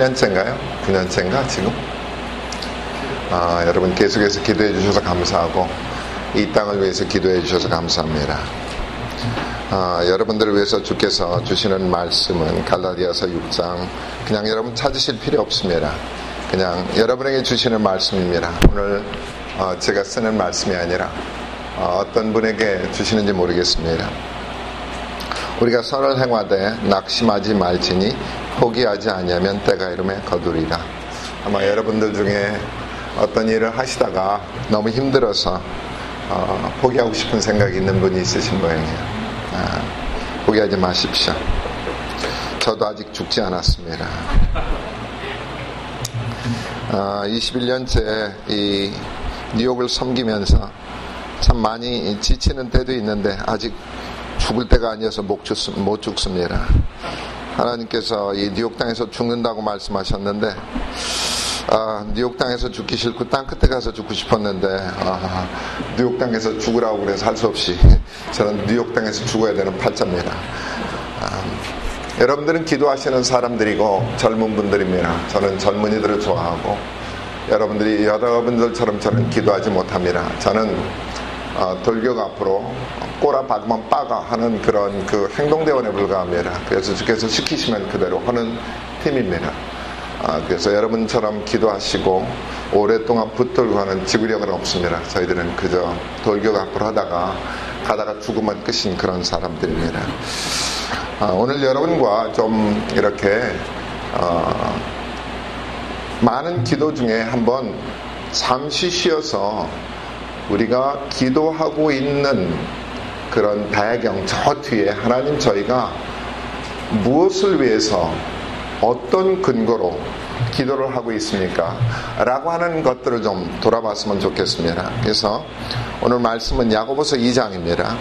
8년째인가요? 9년째인가 지금? 여러분 계속해서 기도해 주셔서 감사하고 이 땅을 위해서 기도해 주셔서 감사합니다. 여러분들을 위해서 주께서 주시는 말씀은 갈라디아서 6장, 그냥 여러분 찾으실 필요 없습니다. 그냥 여러분에게 주시는 말씀입니다. 오늘 제가 쓰는 말씀이 아니라 어떤 분에게 주시는지 모르겠습니다. 우리가 선을 행하되 낙심하지 말지니 포기하지 아니하면 때가 이르매 거두리라. 아마 여러분들 중에 어떤 일을 하시다가 너무 힘들어서 포기하고 싶은 생각이 있는 분이 있으신 모양이에요. 포기하지 마십시오. 저도 아직 죽지 않았습니다. 21년째 이 뉴욕을 섬기면서 참 많이 지치는 때도 있는데 아직 죽을 때가 아니어서 못 죽습니다. 하나님께서 이 뉴욕 땅에서 죽는다고 말씀하셨는데 뉴욕 땅에서 죽기 싫고 땅끝에 가서 죽고 싶었는데 뉴욕 땅에서 죽으라고 그래서 할 수 없이 저는 뉴욕 땅에서 죽어야 되는 팔자입니다. 여러분들은 기도하시는 사람들이고 젊은 분들입니다. 저는 젊은이들을 좋아하고 여러분들처럼 저는 기도하지 못합니다. 저는 돌격 앞으로 꼬라 박으면 빠가 하는 그런 그 행동대원에 불과합니다. 그래서 주께서 시키시면 그대로 하는 팀입니다. 그래서 여러분처럼 기도하시고 오랫동안 붙들고 하는 지구력은 없습니다. 저희들은 그저 돌격 앞으로 가다가 죽으면 끝인 그런 사람들입니다. 오늘 여러분과 좀 이렇게 많은 기도 중에 한번 잠시 쉬어서 우리가 기도하고 있는 그런 배경, 저 뒤에 하나님 저희가 무엇을 위해서 어떤 근거로 기도를 하고 있습니까? 라고 하는 것들을 좀 돌아봤으면 좋겠습니다. 그래서 오늘 말씀은 야고보서 2장입니다.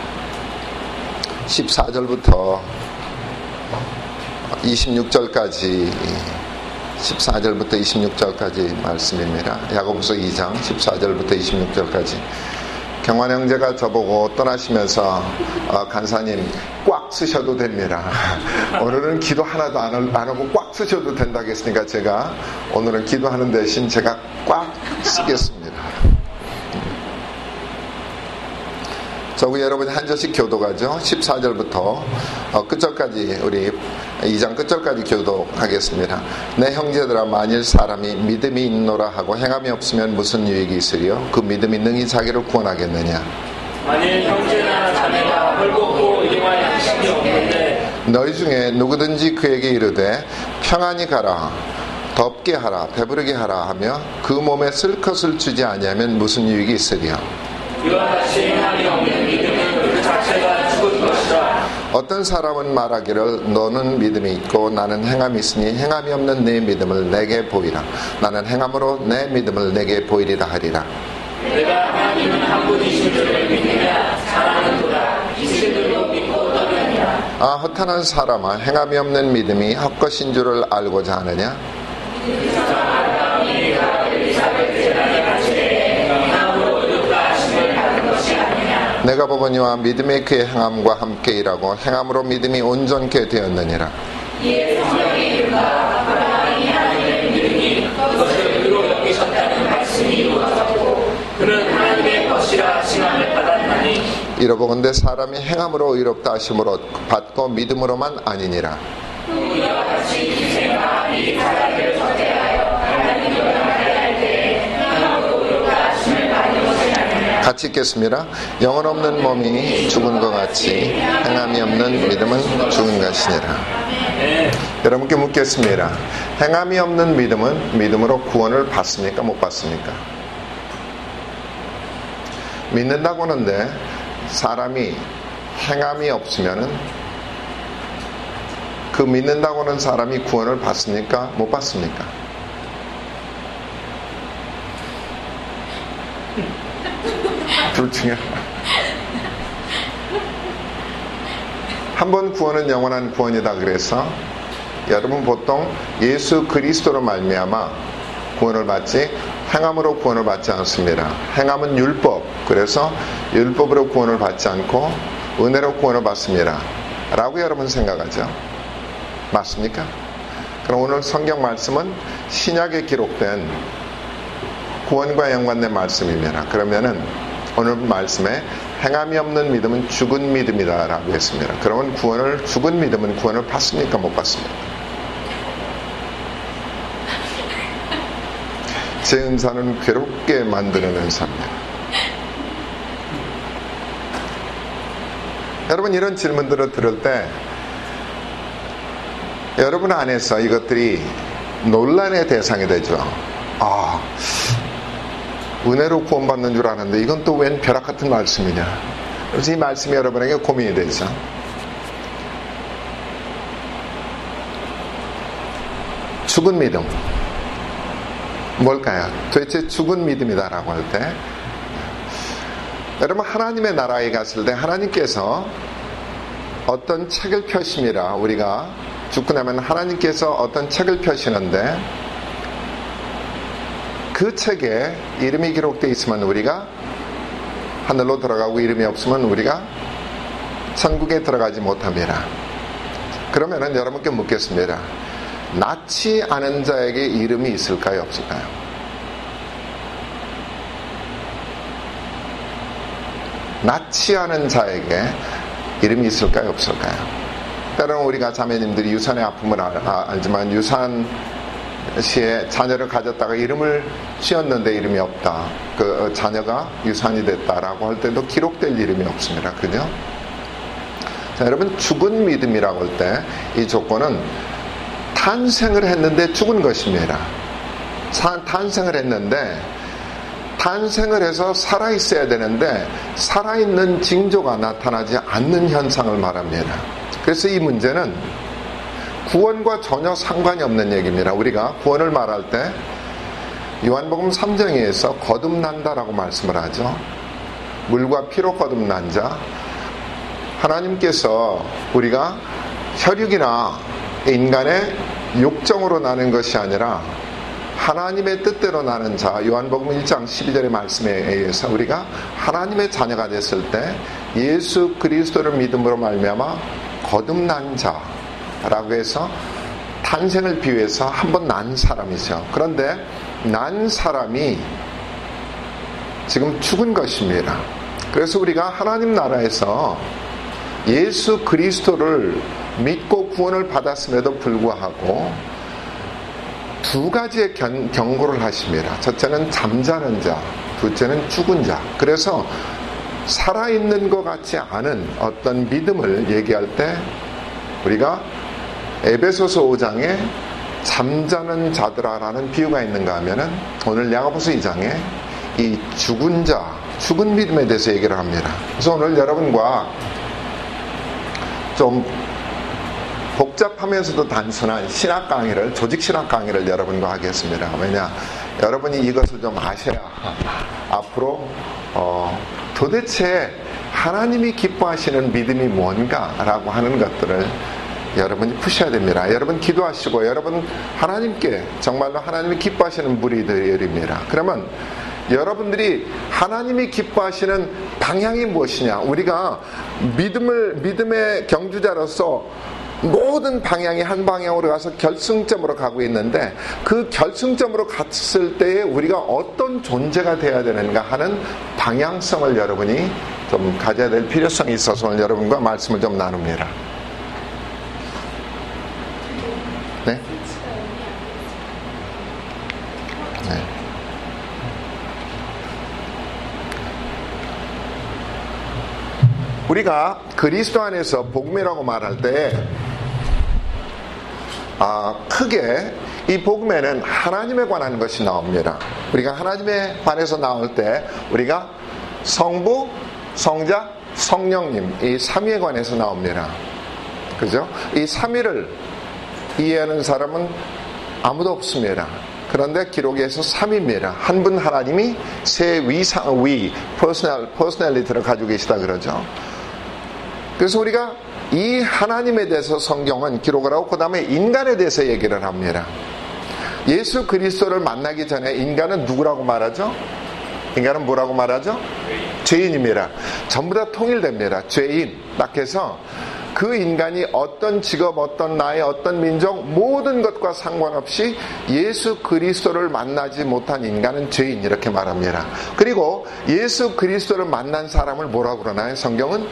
14절부터 26절까지 14절부터 26절까지 말씀입니다. 야고보서 2장 14절부터 26절까지. 경환 형제가 저보고 떠나시면서 간사님 꽉 쓰셔도 됩니다. 오늘은 기도 하나도 안 하고 꽉 쓰셔도 된다고 했으니까 제가 오늘은 기도하는 대신 제가 꽉 쓰겠습니다. 저기 여러분 한 절씩 교도가죠. 14절부터 끝절까지 우리 2장 끝절까지 교도하겠습니다. 내 형제들아 만일 사람이 믿음이 있노라 하고 행함이 없으면 무슨 유익이 있으리요? 그 믿음이 능히 자기를 구원하겠느냐? 만일 형제나 자매가 헐벗고 이만 양심이 없는데 너희 중에 누구든지 그에게 이르되 평안히 가라, 덥게 하라, 배부르게 하라 하며 그 몸에 쓸 것을 주지 아니하면 무슨 유익이 있으리요? 그와 같이 행함이 없는 믿음은 그 자체가 죽은 것이라. 어떤 사람은 말하기를 너는 믿음이 있고 나는 행함이 있으니 행함이 없는 네 믿음을 내게 보이라. 나는 행함으로 내 믿음을 내게 보이리라 하리라. 내가 하나님은 한 분이신 줄을 믿느냐? 사랑하는도다. 이슬들도 믿고 떠나니라. 허탄한 사람아, 행함이 없는 믿음이 헛것인 줄을 알고자 하느냐? 내가 보거니와 믿음의 그의 행함과 함께 일하고 행함으로 믿음이 온전케 되었느니라. 이에 성령의 이름과 아브라함이 하나님의 믿음이 그것을 의로 여기셨다는 말씀이 이루어졌고 그는 하나님의 것이라 하심을 받았나니 이러보건대 사람이 행함으로 의롭다 하심을 받고 믿음으로만 아니니라. 우리와 같이 기생과 이 사람을 선택하여 하나님과 말할 때 행함으로 의롭다 하심을 받는 것을 같이 읽겠습니다. 영혼 없는 몸이 죽은 것 같이 행함이 없는 믿음은 죽은 것이니라. 여러분께 묻겠습니다. 행함이 없는 믿음은 믿음으로 구원을 받습니까? 못 받습니까? 믿는다고 하는데 사람이 행함이 없으면은 그 믿는다고 하는 사람이 구원을 받습니까? 못 받습니까? 둘 중에 한 번 구원은 영원한 구원이다. 그래서 여러분 보통 예수 그리스도로 말미암아 구원을 받지 행함으로 구원을 받지 않습니다. 행함은 율법, 그래서 율법으로 구원을 받지 않고 은혜로 구원을 받습니다 라고 여러분 생각하죠. 맞습니까? 그럼 오늘 성경 말씀은 신약에 기록된 구원과 연관된 말씀입니다. 그러면은 오늘 말씀에 행함이 없는 믿음은 죽은 믿음이다 라고 했습니다. 그러면 구원을, 죽은 믿음은 구원을 받습니까? 못 받습니까? 제 은사는 괴롭게 만드는 은사입니다. 여러분, 이런 질문들을 들을 때 여러분 안에서 이것들이 논란의 대상이 되죠. 아, 은혜로 구원받는 줄 아는데 이건 또 웬 벼락 같은 말씀이냐. 그래서 이 말씀이 여러분에게 고민이 되죠. 죽은 믿음 뭘까요? 도대체 죽은 믿음이다라고 할 때, 여러분 하나님의 나라에 갔을 때 하나님께서 어떤 책을 펴심이라, 우리가 죽고 나면 하나님께서 어떤 책을 펴시는데 그 책에 이름이 기록되어 있으면 우리가 하늘로 들어가고, 이름이 없으면 우리가 천국에 들어가지 못합니다. 그러면은 여러분께 묻겠습니다. 낳지 않은 자에게 이름이 있을까요? 없을까요? 낳지 않은 자에게 이름이 있을까요? 없을까요? 때로는 우리가 자매님들이 유산의 아픔을 알지만 유산 시에 자녀를 가졌다가 이름을 지었는데 이름이 없다, 그 자녀가 유산이 됐다라고 할 때도 기록될 이름이 없습니다. 그죠? 자, 여러분, 죽은 믿음이라고 할 때 이 조건은 탄생을 했는데 죽은 것입니다. 탄생을 했는데, 탄생을 해서 살아있어야 되는데 살아있는 징조가 나타나지 않는 현상을 말합니다. 그래서 이 문제는 구원과 전혀 상관이 없는 얘기입니다. 우리가 구원을 말할 때 요한복음 3장에서 거듭난다라고 말씀을 하죠. 물과 피로 거듭난 자, 하나님께서 우리가 혈육이나 인간의 욕정으로 나는 것이 아니라 하나님의 뜻대로 나는 자, 요한복음 1장 12절의 말씀에 의해서 우리가 하나님의 자녀가 됐을 때 예수 그리스도를 믿음으로 말미암아 거듭난 자 라고 해서 탄생을 비유해서 한 번 난 사람이죠. 그런데 난 사람이 지금 죽은 것입니다. 그래서 우리가 하나님 나라에서 예수 그리스도를 믿고 구원을 받았음에도 불구하고 두 가지의 경고를 하십니다. 첫째는 잠자는 자, 둘째는 죽은 자. 그래서 살아있는 것 같지 않은 어떤 믿음을 얘기할 때 우리가 에베소서 5장에 잠자는 자들아라는 비유가 있는가 하면은 오늘 야고보서 2장에 이 죽은 자, 죽은 믿음에 대해서 얘기를 합니다. 그래서 오늘 여러분과 좀 복잡하면서도 단순한 신학 강의를, 조직 신학 강의를 여러분과 하겠습니다. 왜냐, 여러분이 이것을 좀 아셔야 앞으로 도대체 하나님이 기뻐하시는 믿음이 뭔가라고 하는 것들을 여러분이 푸셔야 됩니다. 여러분 기도하시고, 여러분 하나님께 정말로 하나님이 기뻐하시는 무리들입니다. 그러면 여러분들이 하나님이 기뻐하시는 방향이 무엇이냐, 우리가 믿음의 경주자로서 모든 방향이 한 방향으로 가서 결승점으로 가고 있는데 그 결승점으로 갔을 때에 우리가 어떤 존재가 되어야 되는가 하는 방향성을 여러분이 좀 가져야 될 필요성이 있어서 오늘 여러분과 말씀을 좀 나눕니다. 네? 네. 우리가 그리스도 안에서 복음이라고 말할 때 크게 이 복음에는 하나님에 관한 것이 나옵니다. 우리가 하나님에 관해서 나올 때 우리가 성부, 성자, 성령님, 이 삼위에 관해서 나옵니다. 그죠? 이 삼위를 이해하는 사람은 아무도 없습니다. 그런데 기록에서 삼위입니다. 한 분 하나님이 세 위, 퍼스널리티를 가지고 계시다 그러죠. 그래서 우리가 이 하나님에 대해서 성경은 기록을 하고, 그 다음에 인간에 대해서 얘기를 합니다. 예수 그리스도를 만나기 전에 인간은 누구라고 말하죠? 인간은 뭐라고 말하죠? 죄인입니다. 전부 다 통일됩니다. 죄인. 딱 해서 그 인간이 어떤 직업, 어떤 나이, 어떤 민족, 모든 것과 상관없이 예수 그리스도를 만나지 못한 인간은 죄인, 이렇게 말합니다. 그리고 예수 그리스도를 만난 사람을 뭐라고 그러나요? 성경은?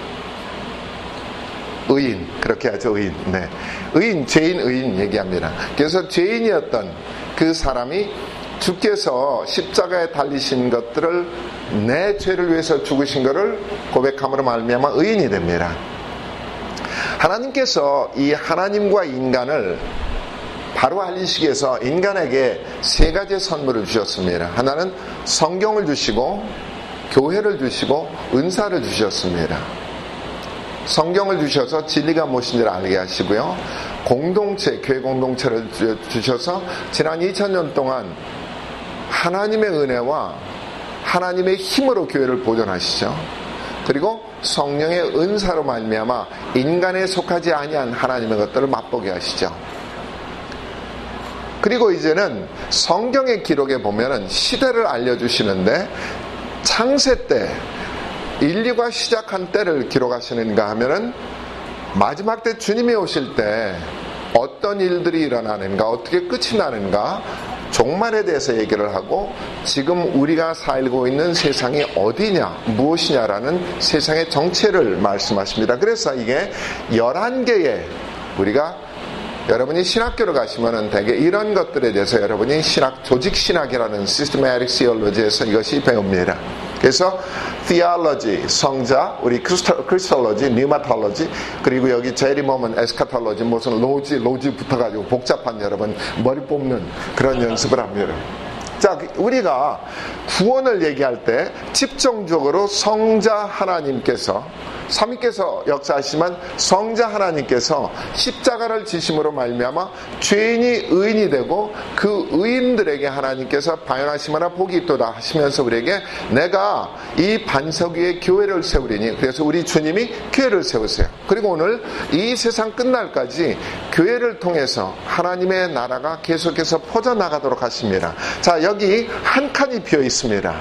의인, 그렇게 하죠. 의인. 네. 의인, 죄인, 의인 얘기합니다. 그래서 죄인이었던 그 사람이 주께서 십자가에 달리신 것들을 내 죄를 위해서 죽으신 것을 고백함으로 말미암아 의인이 됩니다. 하나님께서 이 하나님과 인간을 바로 알리시기 위해서 인간에게 세 가지의 선물을 주셨습니다. 하나는 성경을 주시고 교회를 주시고 은사를 주셨습니다. 성경을 주셔서 진리가 무엇인지를 알게 하시고요. 공동체, 교회 공동체를 주셔서 지난 2000년 동안 하나님의 은혜와 하나님의 힘으로 교회를 보존하시죠. 그리고 성령의 은사로 말미암아 인간에 속하지 아니한 하나님의 것들을 맛보게 하시죠. 그리고 이제는 성경의 기록에 보면은 시대를 알려주시는데 창세 때 인류가 시작한 때를 기록하시는가 하면은 마지막 때 주님이 오실 때 어떤 일들이 일어나는가, 어떻게 끝이 나는가, 종말에 대해서 얘기를 하고 지금 우리가 살고 있는 세상이 어디냐, 무엇이냐라는 세상의 정체를 말씀하십니다. 그래서 이게 11개의 우리가 여러분이 신학교를 가시면은 대개 이런 것들에 대해서 여러분이 신학, 조직신학이라는 시스테마틱 시올로지에서 이것이 배웁니다. 그래서 theology, 성자, 우리 크리스톨로지, 류마톨로지, 그리고 여기 제리 몸은 에스카톨로지, 무슨 로지 붙어가지고 복잡한 여러분 머리 뽑는 그런 연습을 합니다. 자, 우리가 구원을 얘기할 때 집중적으로 성자 하나님께서 삼위께서 역사하시지만 성자 하나님께서 십자가를 지심으로 말미암아 죄인이 의인이 되고 그 의인들에게 하나님께서 바연하시마라 복이 있도다 하시면서 우리에게 내가 이 반석 위에 교회를 세우리니, 그래서 우리 주님이 교회를 세우세요. 그리고 오늘 이 세상 끝날까지 교회를 통해서 하나님의 나라가 계속해서 퍼져나가도록 하십니다. 자, 여기 한 칸이 비어 있습니다.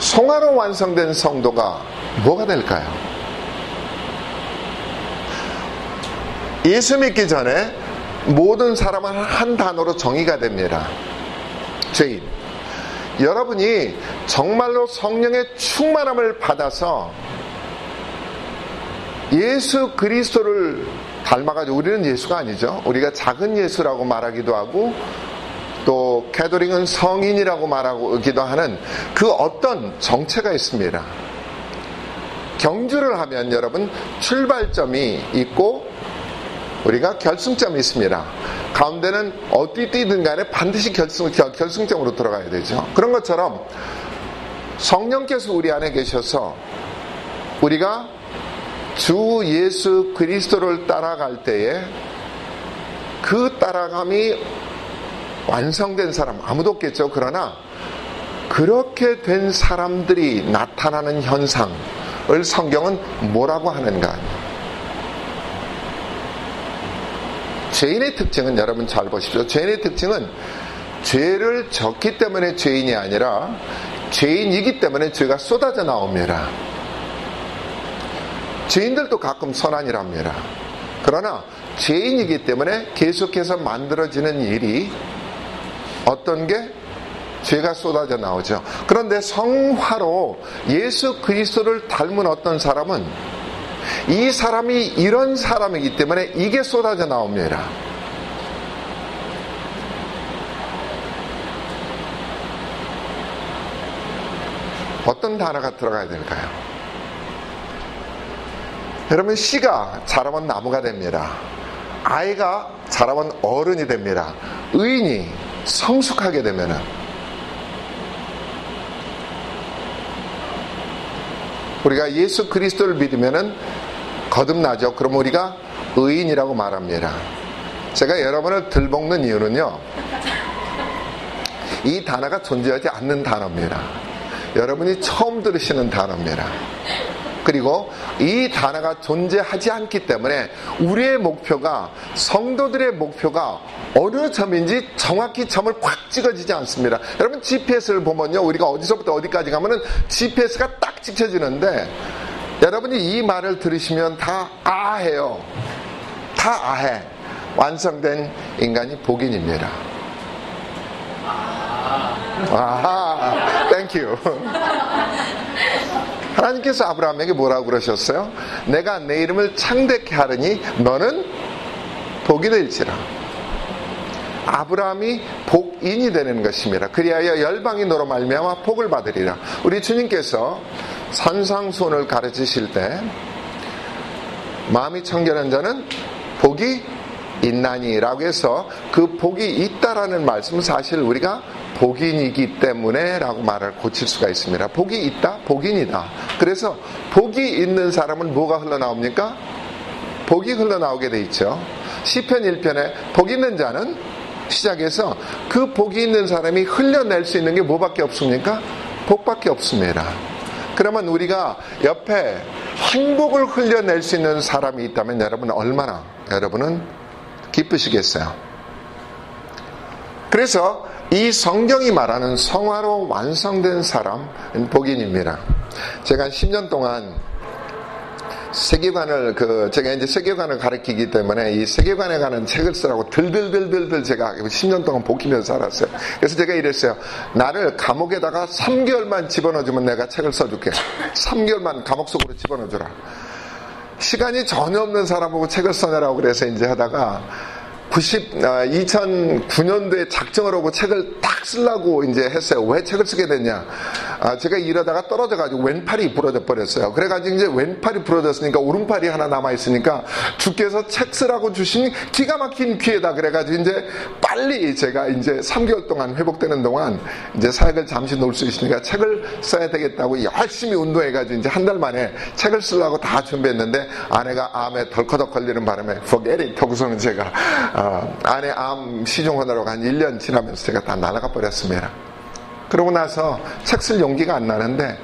성화로 완성된 성도가 뭐가 될까요? 예수 믿기 전에 모든 사람은 한 단어로 정의가 됩니다. 죄인. 여러분이 정말로 성령의 충만함을 받아서 예수 그리스도를 닮아가지고, 우리는 예수가 아니죠. 우리가 작은 예수라고 말하기도 하고 또 캐더링은 성인이라고 말하기도 하는 그 어떤 정체가 있습니다. 경주를 하면 여러분 출발점이 있고 우리가 결승점이 있습니다. 가운데는 어디 뛰든 간에 반드시 결승점으로 들어가야 되죠. 그런 것처럼 성령께서 우리 안에 계셔서 우리가 주 예수 그리스도를 따라갈 때에 그 따라감이 완성된 사람 아무도 없겠죠. 그러나 그렇게 된 사람들이 나타나는 현상을 성경은 뭐라고 하는가? 죄인의 특징은, 여러분 잘 보십시오. 죄인의 특징은 죄를 졌기 때문에 죄인이 아니라 죄인이기 때문에 죄가 쏟아져 나옵니다. 죄인들도 가끔 선한이랍니다. 그러나 죄인이기 때문에 계속해서 만들어지는 일이 어떤 게? 죄가 쏟아져 나오죠. 그런데 성화로 예수 그리스도를 닮은 어떤 사람은 이 사람이 이런 사람이기 때문에 이게 쏟아져 나옵니다. 어떤 단어가 들어가야 될까요? 여러분, 씨가 자라면 나무가 됩니다. 아이가 자라면 어른이 됩니다. 의인이 성숙하게 되면은 우리가 예수 그리스도를 믿으면은 거듭나죠. 그럼 우리가 의인이라고 말합니다. 제가 여러분을 들볶는 이유는요, 이 단어가 존재하지 않는 단어입니다. 여러분이 처음 들으시는 단어입니다. 그리고 이 단어가 존재하지 않기 때문에 우리의 목표가, 성도들의 목표가 어느 점인지 정확히 점을 꽉 찍어지지 않습니다. 여러분 GPS를 보면요, 우리가 어디서부터 어디까지 가면은 GPS가 딱 찍혀지는데 여러분이 이 말을 들으시면 다 아해요. 다 아해. 완성된 인간이 복인입니다. 아하, 땡큐. 하나님께서 아브라함에게 뭐라고 그러셨어요? 내가 내 이름을 창대케 하리니 너는 복이 될지라. 아브라함이 복인이 되는 것입니다. 그리하여 열방이 너로 말미암아 복을 받으리라. 우리 주님께서 산상수훈을 가르치실 때 마음이 청결한 자는 복이 있나니라고 해서 그 복이 있다라는 말씀은 사실 우리가 복인이기 때문에 라고 말을 고칠 수가 있습니다. 복이 있다, 복인이다. 그래서 복이 있는 사람은 뭐가 흘러나옵니까? 복이 흘러나오게 돼 있죠. 시편 1편에 복 있는 자는 시작해서 그 복이 있는 사람이 흘려낼 수 있는 게 뭐밖에 없습니까? 복밖에 없습니다. 그러면 우리가 옆에 행복을 흘려낼 수 있는 사람이 있다면 여러분 얼마나 여러분은 기쁘시겠어요? 그래서 이 성경이 말하는 성화로 완성된 사람은 복인입니다. 제가 한 10년 동안 세계관을 제가 이제 세계관을 가르치기 때문에 이 세계관에 관한 책을 쓰라고 들들들들들 제가 10년 동안 복기면서 살았어요. 그래서 제가 이랬어요. 나를 감옥에다가 3개월만 집어넣어주면 내가 책을 써줄게. 3개월만 감옥 속으로 집어넣어주라. 시간이 전혀 없는 사람하고 책을 써내라고 그래서 이제 하다가 2009년도에 작정을 하고 책을 딱 쓰려고 이제 했어요. 왜 책을 쓰게 됐냐? 제가 일하다가 떨어져가지고 왼팔이 부러져 버렸어요. 그래가지고 이제 왼팔이 부러졌으니까 오른팔이 하나 남아있으니까 주께서 책 쓰라고 주신 기가 막힌 기회다. 그래가지고 이제 빨리 제가 이제 3개월 동안 회복되는 동안 이제 사역을 잠시 놓을 수 있으니까 책을 써야 되겠다고 열심히 운동해가지고 이제 한 달 만에 책을 쓰려고 다 준비했는데 아내가 암에 덜커덕 걸리는 바람에 forget it 하고서는 제가 아내 암 시종하느라고 한 1년 지나면서 제가 다 날아가 버렸습니다. 그러고 나서 책 쓸 용기가 안 나는데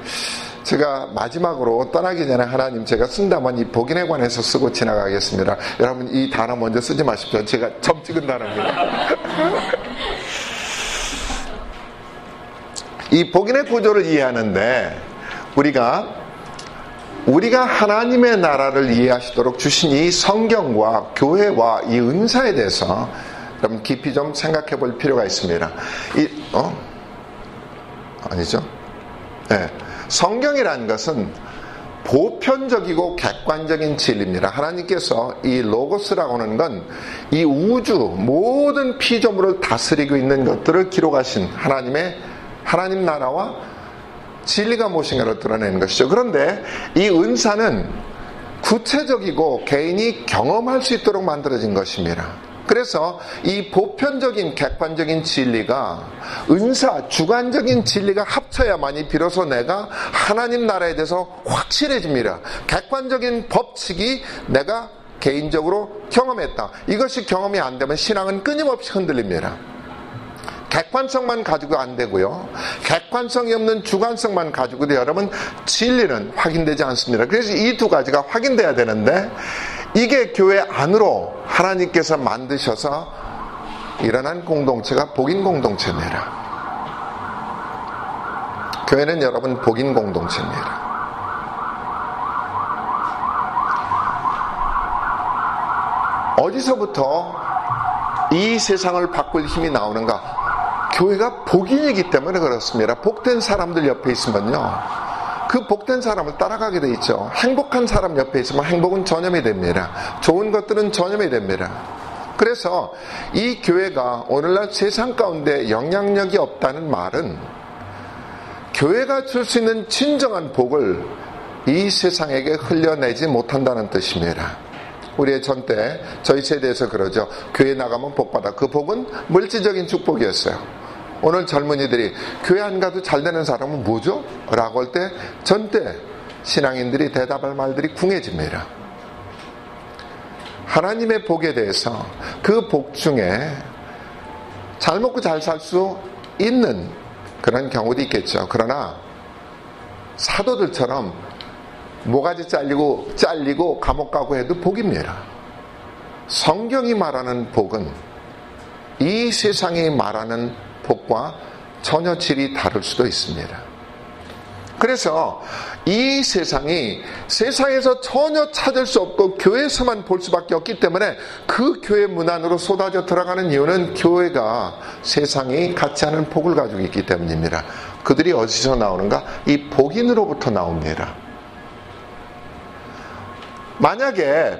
제가 마지막으로 떠나기 전에 하나님 제가 쓴다면 이 복인에 관해서 쓰고 지나가겠습니다. 여러분 이 단어 먼저 쓰지 마십시오. 제가 점 찍은 단어입니다. 이 복인의 구조를 이해하는데 우리가 하나님의 나라를 이해하시도록 주신 이 성경과 교회와 이 은사에 대해서 여러분 깊이 좀 생각해 볼 필요가 있습니다. 성경이라는 것은 보편적이고 객관적인 진리입니다. 하나님께서 이 로고스라고 하는 건 이 우주 모든 피조물을 다스리고 있는 것들을 기록하신 하나님 나라와 진리가 무엇인가를 드러내는 것이죠. 그런데 이 은사는 구체적이고 개인이 경험할 수 있도록 만들어진 것입니다. 그래서 이 보편적인 객관적인 진리가 은사, 주관적인 진리가 합쳐야만이 비로소 내가 하나님 나라에 대해서 확실해집니다. 객관적인 법칙이 내가 개인적으로 경험했다. 이것이 경험이 안 되면 신앙은 끊임없이 흔들립니다. 객관성만 가지고 안 되고요. 객관성이 없는 주관성만 가지고도 여러분 진리는 확인되지 않습니다. 그래서 이 두 가지가 확인돼야 되는데 이게 교회 안으로 하나님께서 만드셔서 일어난 공동체가 복인 공동체입니다. 교회는 여러분 복인 공동체입니다. 어디서부터 이 세상을 바꿀 힘이 나오는가? 교회가 복인이기 때문에 그렇습니다. 복된 사람들 옆에 있으면요. 그 복된 사람을 따라가게 돼 있죠. 행복한 사람 옆에 있으면 행복은 전염이 됩니다. 좋은 것들은 전염이 됩니다. 그래서 이 교회가 오늘날 세상 가운데 영향력이 없다는 말은 교회가 줄 수 있는 진정한 복을 이 세상에게 흘려내지 못한다는 뜻입니다. 우리의 전때 저희 세대에서 그러죠. 교회 나가면 복받아. 그 복은 물질적인 축복이었어요. 오늘 젊은이들이 교회 안 가도 잘 되는 사람은 뭐죠? 라고 할 때 전때 신앙인들이 대답할 말들이 궁해집니다. 하나님의 복에 대해서 그 복 중에 잘 먹고 잘 살 수 있는 그런 경우도 있겠죠. 그러나 사도들처럼 모가지 잘리고 감옥 가고 해도 복입니다. 성경이 말하는 복은 이 세상이 말하는 복과 전혀 질이 다를 수도 있습니다. 그래서 이 세상이 세상에서 전혀 찾을 수 없고 교회에서만 볼 수밖에 없기 때문에 그 교회 문 안으로 쏟아져 들어가는 이유는 교회가 세상이 갖지 않은 복을 가지고 있기 때문입니다. 그들이 어디서 나오는가? 이 복인으로부터 나옵니다. 만약에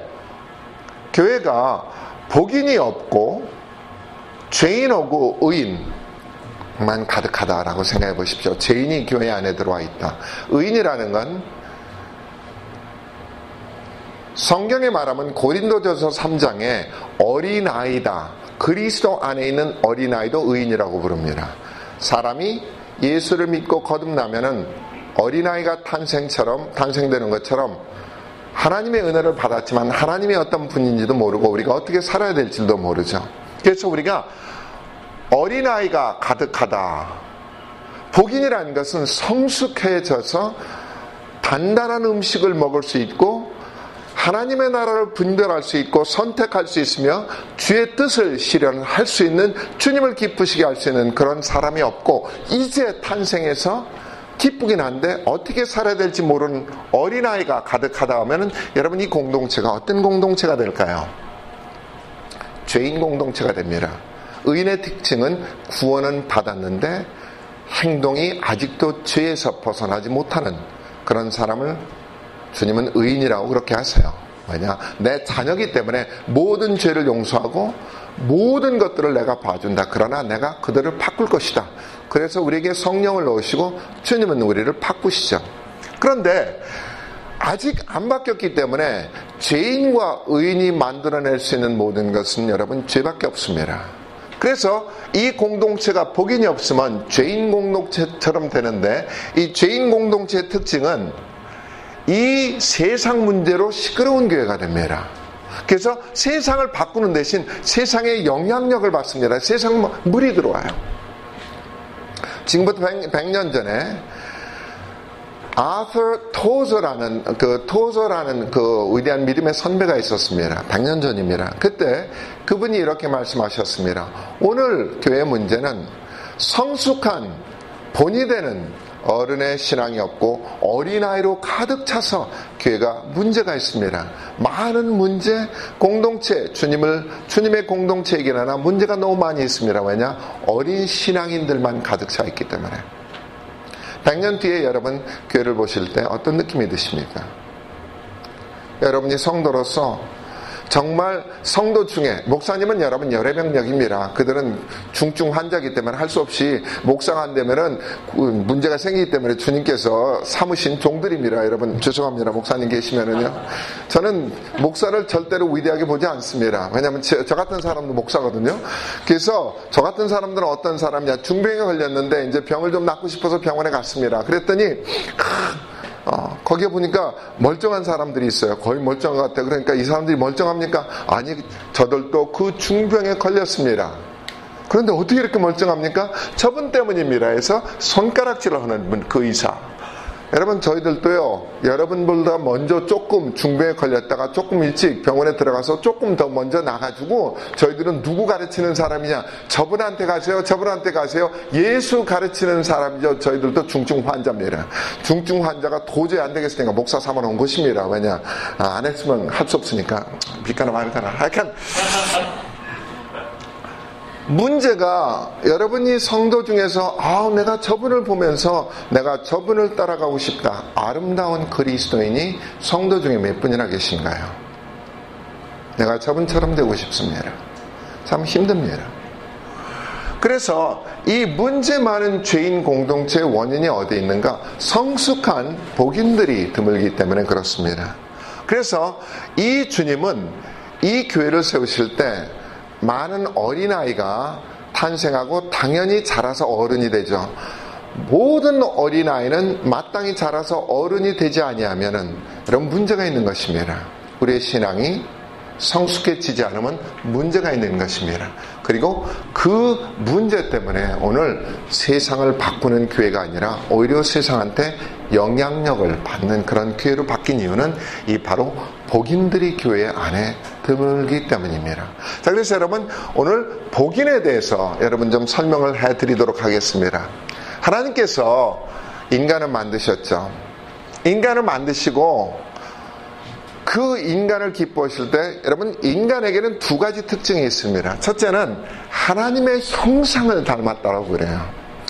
교회가 복인이 없고 죄인하고 의인만 가득하다라고 생각해 보십시오. 죄인이 교회 안에 들어와 있다. 의인이라는 건 성경에 말하면 고린도전서 3장에 어린아이다. 그리스도 안에 있는 어린아이도 의인이라고 부릅니다. 사람이 예수를 믿고 거듭나면은 어린아이가 탄생되는 것처럼 하나님의 은혜를 받았지만 하나님이 어떤 분인지도 모르고 우리가 어떻게 살아야 될지도 모르죠. 그래서 우리가 어린아이가 가득하다. 복인이라는 것은 성숙해져서 단단한 음식을 먹을 수 있고 하나님의 나라를 분별할 수 있고 선택할 수 있으며 주의 뜻을 실현할 수 있는, 주님을 기쁘시게 할 수 있는 그런 사람이 없고 이제 탄생해서 기쁘긴 한데 어떻게 살아야 될지 모르는 어린아이가 가득하다 하면은 여러분 이 공동체가 어떤 공동체가 될까요? 죄인 공동체가 됩니다. 의인의 특징은 구원은 받았는데 행동이 아직도 죄에서 벗어나지 못하는 그런 사람을 주님은 의인이라고 그렇게 하세요. 왜냐? 내 자녀이기 때문에 모든 죄를 용서하고 모든 것들을 내가 봐준다. 그러나 내가 그들을 바꿀 것이다. 그래서 우리에게 성령을 넣으시고 주님은 우리를 바꾸시죠. 그런데 아직 안 바뀌었기 때문에 죄인과 의인이 만들어낼 수 있는 모든 것은 여러분 죄밖에 없습니다. 그래서 이 공동체가 복인이 없으면 죄인 공동체처럼 되는데 이 죄인 공동체의 특징은 이 세상 문제로 시끄러운 교회가 됩니다. 그래서 세상을 바꾸는 대신 세상의 영향력을 받습니다. 세상 물이 들어와요. 지금부터 100년 전에 아서 토저라는 그 위대한 믿음의 선배가 있었습니다. 100년 전입니다. 그때 그분이 이렇게 말씀하셨습니다. 오늘 교회 문제는 성숙한 본이 되는 어른의 신앙이 없고 어린아이로 가득 차서 교회가 문제가 있습니다. 많은 문제, 공동체, 주님의 공동체이긴 하나 문제가 너무 많이 있습니다. 왜냐? 어린 신앙인들만 가득 차 있기 때문에. 100년 뒤에 여러분 교회를 보실 때 어떤 느낌이 드십니까? 여러분이 성도로서 정말 성도 중에 목사님은 여러분 열애병력입니다. 그들은 중증 환자이기 때문에 할 수 없이 목사가 안 되면은 문제가 생기기 때문에 주님께서 삼으신 종들입니다. 여러분 죄송합니다. 목사님 계시면은요. 저는 목사를 절대로 위대하게 보지 않습니다. 왜냐하면 저 같은 사람도 목사거든요. 그래서 저 같은 사람들은 어떤 사람이냐, 중병에 걸렸는데 이제 병을 좀 낫고 싶어서 병원에 갔습니다. 그랬더니 거기에 보니까 멀쩡한 사람들이 있어요. 거의 멀쩡한 것 같아요. 그러니까 이 사람들이 멀쩡합니까? 아니, 저들도 그 중병에 걸렸습니다. 그런데 어떻게 이렇게 멀쩡합니까? 저분 때문입니다. 해서 손가락질을 하는 그 의사. 여러분, 저희들도요, 여러분보다 먼저 조금 중병에 걸렸다가 조금 일찍 병원에 들어가서 조금 더 먼저 나가지고 저희들은 누구 가르치는 사람이냐, 저분한테 가세요. 예수 가르치는 사람이죠. 저희들도 중증 환자입니다. 중증 환자가 도저히 안 되겠으니까 목사 삼아 온 것입니다. 왜냐, 안 했으면 할 수 없으니까 빛가나 말가나. 하여간 문제가 여러분이 성도 중에서 내가 저분을 보면서 내가 저분을 따라가고 싶다. 아름다운 그리스도인이 성도 중에 몇 분이나 계신가요? 내가 저분처럼 되고 싶습니다. 참 힘듭니다. 그래서 이 문제 많은 죄인 공동체의 원인이 어디 있는가? 성숙한 복인들이 드물기 때문에 그렇습니다. 그래서 이 주님은 이 교회를 세우실 때 많은 어린아이가 탄생하고 당연히 자라서 어른이 되죠. 모든 어린아이는 마땅히 자라서 어른이 되지 아니하면은 이런 문제가 있는 것입니다. 우리의 신앙이 성숙해지지 않으면 문제가 있는 것입니다. 그리고 그 문제 때문에 오늘 세상을 바꾸는 교회가 아니라 오히려 세상한테 영향력을 받는 그런 교회로 바뀐 이유는 이 바로 복인들이 교회 안에 드물기 때문입니다. 자, 그래서 여러분 오늘 복인에 대해서 여러분 좀 설명을 해드리도록 하겠습니다. 하나님께서 인간을 만드셨죠. 인간을 만드시고 그 인간을 기뻐하실 때, 여러분, 인간에게는 두 가지 특징이 있습니다. 첫째는 하나님의 형상을 닮았다고 그래요.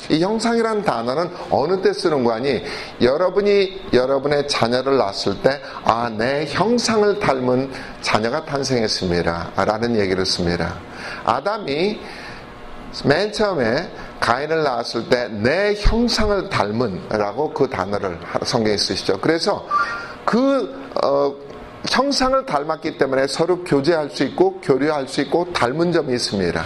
이 형상이라는 단어는 어느 때 쓰는 거 아니, 여러분이 여러분의 자녀를 낳았을 때 아, 내 형상을 닮은 자녀가 탄생했습니다 라는 얘기를 씁니다. 아담이 맨 처음에 가인을 낳았을 때 내 형상을 닮은 라고 그 단어를 성경에 쓰시죠. 그래서 그 형상을 닮았기 때문에 서로 교제할 수 있고 교류할 수 있고 닮은 점이 있습니다.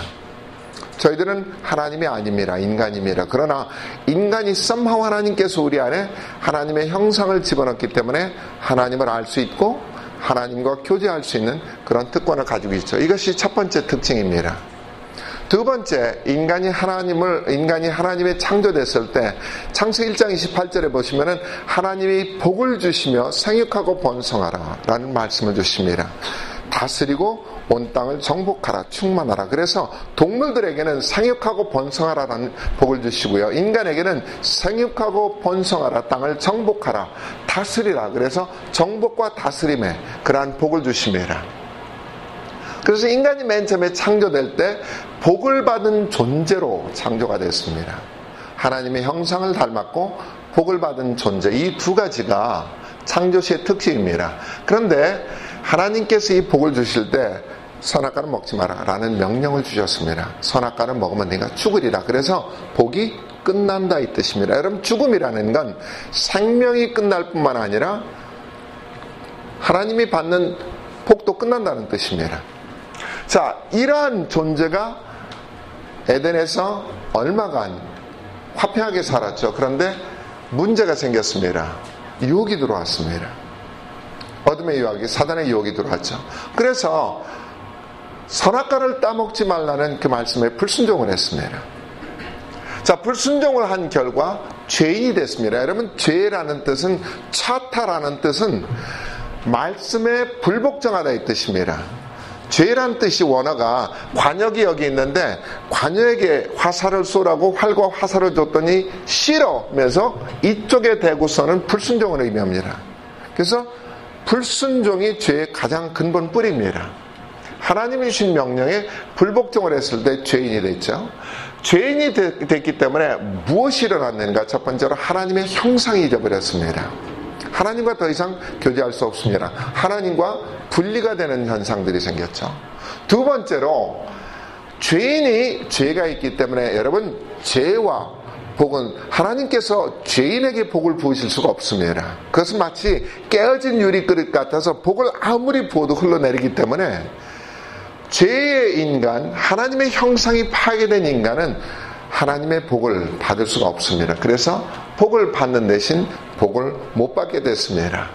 저희들은 하나님이 아닙니다. 인간입니다. 그러나 인간이 somehow 하나님께서 우리 안에 하나님의 형상을 집어넣기 때문에 하나님을 알 수 있고 하나님과 교제할 수 있는 그런 특권을 가지고 있죠. 이것이 첫 번째 특징입니다. 두 번째, 인간이 하나님의 창조됐을 때 창세기 1장 28절에 보시면은 하나님이 복을 주시며 생육하고 번성하라라는 말씀을 주십니다. 다스리고 온 땅을 정복하라, 충만하라. 그래서 동물들에게는 생육하고 번성하라라는 복을 주시고요, 인간에게는 생육하고 번성하라, 땅을 정복하라, 다스리라. 그래서 정복과 다스림에 그러한 복을 주십니다. 그래서 인간이 맨 처음에 창조될 때 복을 받은 존재로 창조가 됐습니다. 하나님의 형상을 닮았고 복을 받은 존재, 이 두 가지가 창조시의 특징입니다. 그런데 하나님께서 이 복을 주실 때 선악과는 먹지 마라 라는 명령을 주셨습니다. 선악과는 먹으면 네가 죽으리라. 그래서 복이 끝난다 이 뜻입니다. 여러분, 죽음이라는 건 생명이 끝날 뿐만 아니라 하나님이 받는 복도 끝난다는 뜻입니다. 자, 이러한 존재가 에덴에서 얼마간 화평하게 살았죠. 그런데 문제가 생겼습니다. 유혹이 들어왔습니다. 어둠의 유혹이, 사단의 유혹이 들어왔죠. 그래서 선악과를 따먹지 말라는 그 말씀에 불순종을 했습니다. 자, 불순종을 한 결과 죄인이 됐습니다. 여러분, 죄라는 뜻은, 차타라는 뜻은 말씀에 불복종하다 이 뜻입니다. 죄란 뜻이 원어가 관역이 여기 있는데 관역에게 화살을 쏘라고 활과 화살을 줬더니 싫어면서 이쪽에 대고서는 불순종을 의미합니다. 그래서 불순종이 죄의 가장 근본 뿌리입니다. 하나님이 주신 명령에 불복종을 했을 때 죄인이 됐죠. 죄인이 됐기 때문에 무엇이 일어났는가? 첫 번째로 하나님의 형상이 잊어버렸습니다. 하나님과 더 이상 교제할 수 없습니다. 하나님과 분리가 되는 현상들이 생겼죠. 두 번째로 죄가 있기 때문에, 여러분, 죄와 복은, 하나님께서 죄인에게 복을 부으실 수가 없습니다. 그것은 마치 깨어진 유리그릇 같아서 복을 아무리 부어도 흘러내리기 때문에 죄의 인간, 하나님의 형상이 파괴된 인간은 하나님의 복을 받을 수가 없습니다. 그래서 복을 받는 대신 복을 못 받게 됐습니다.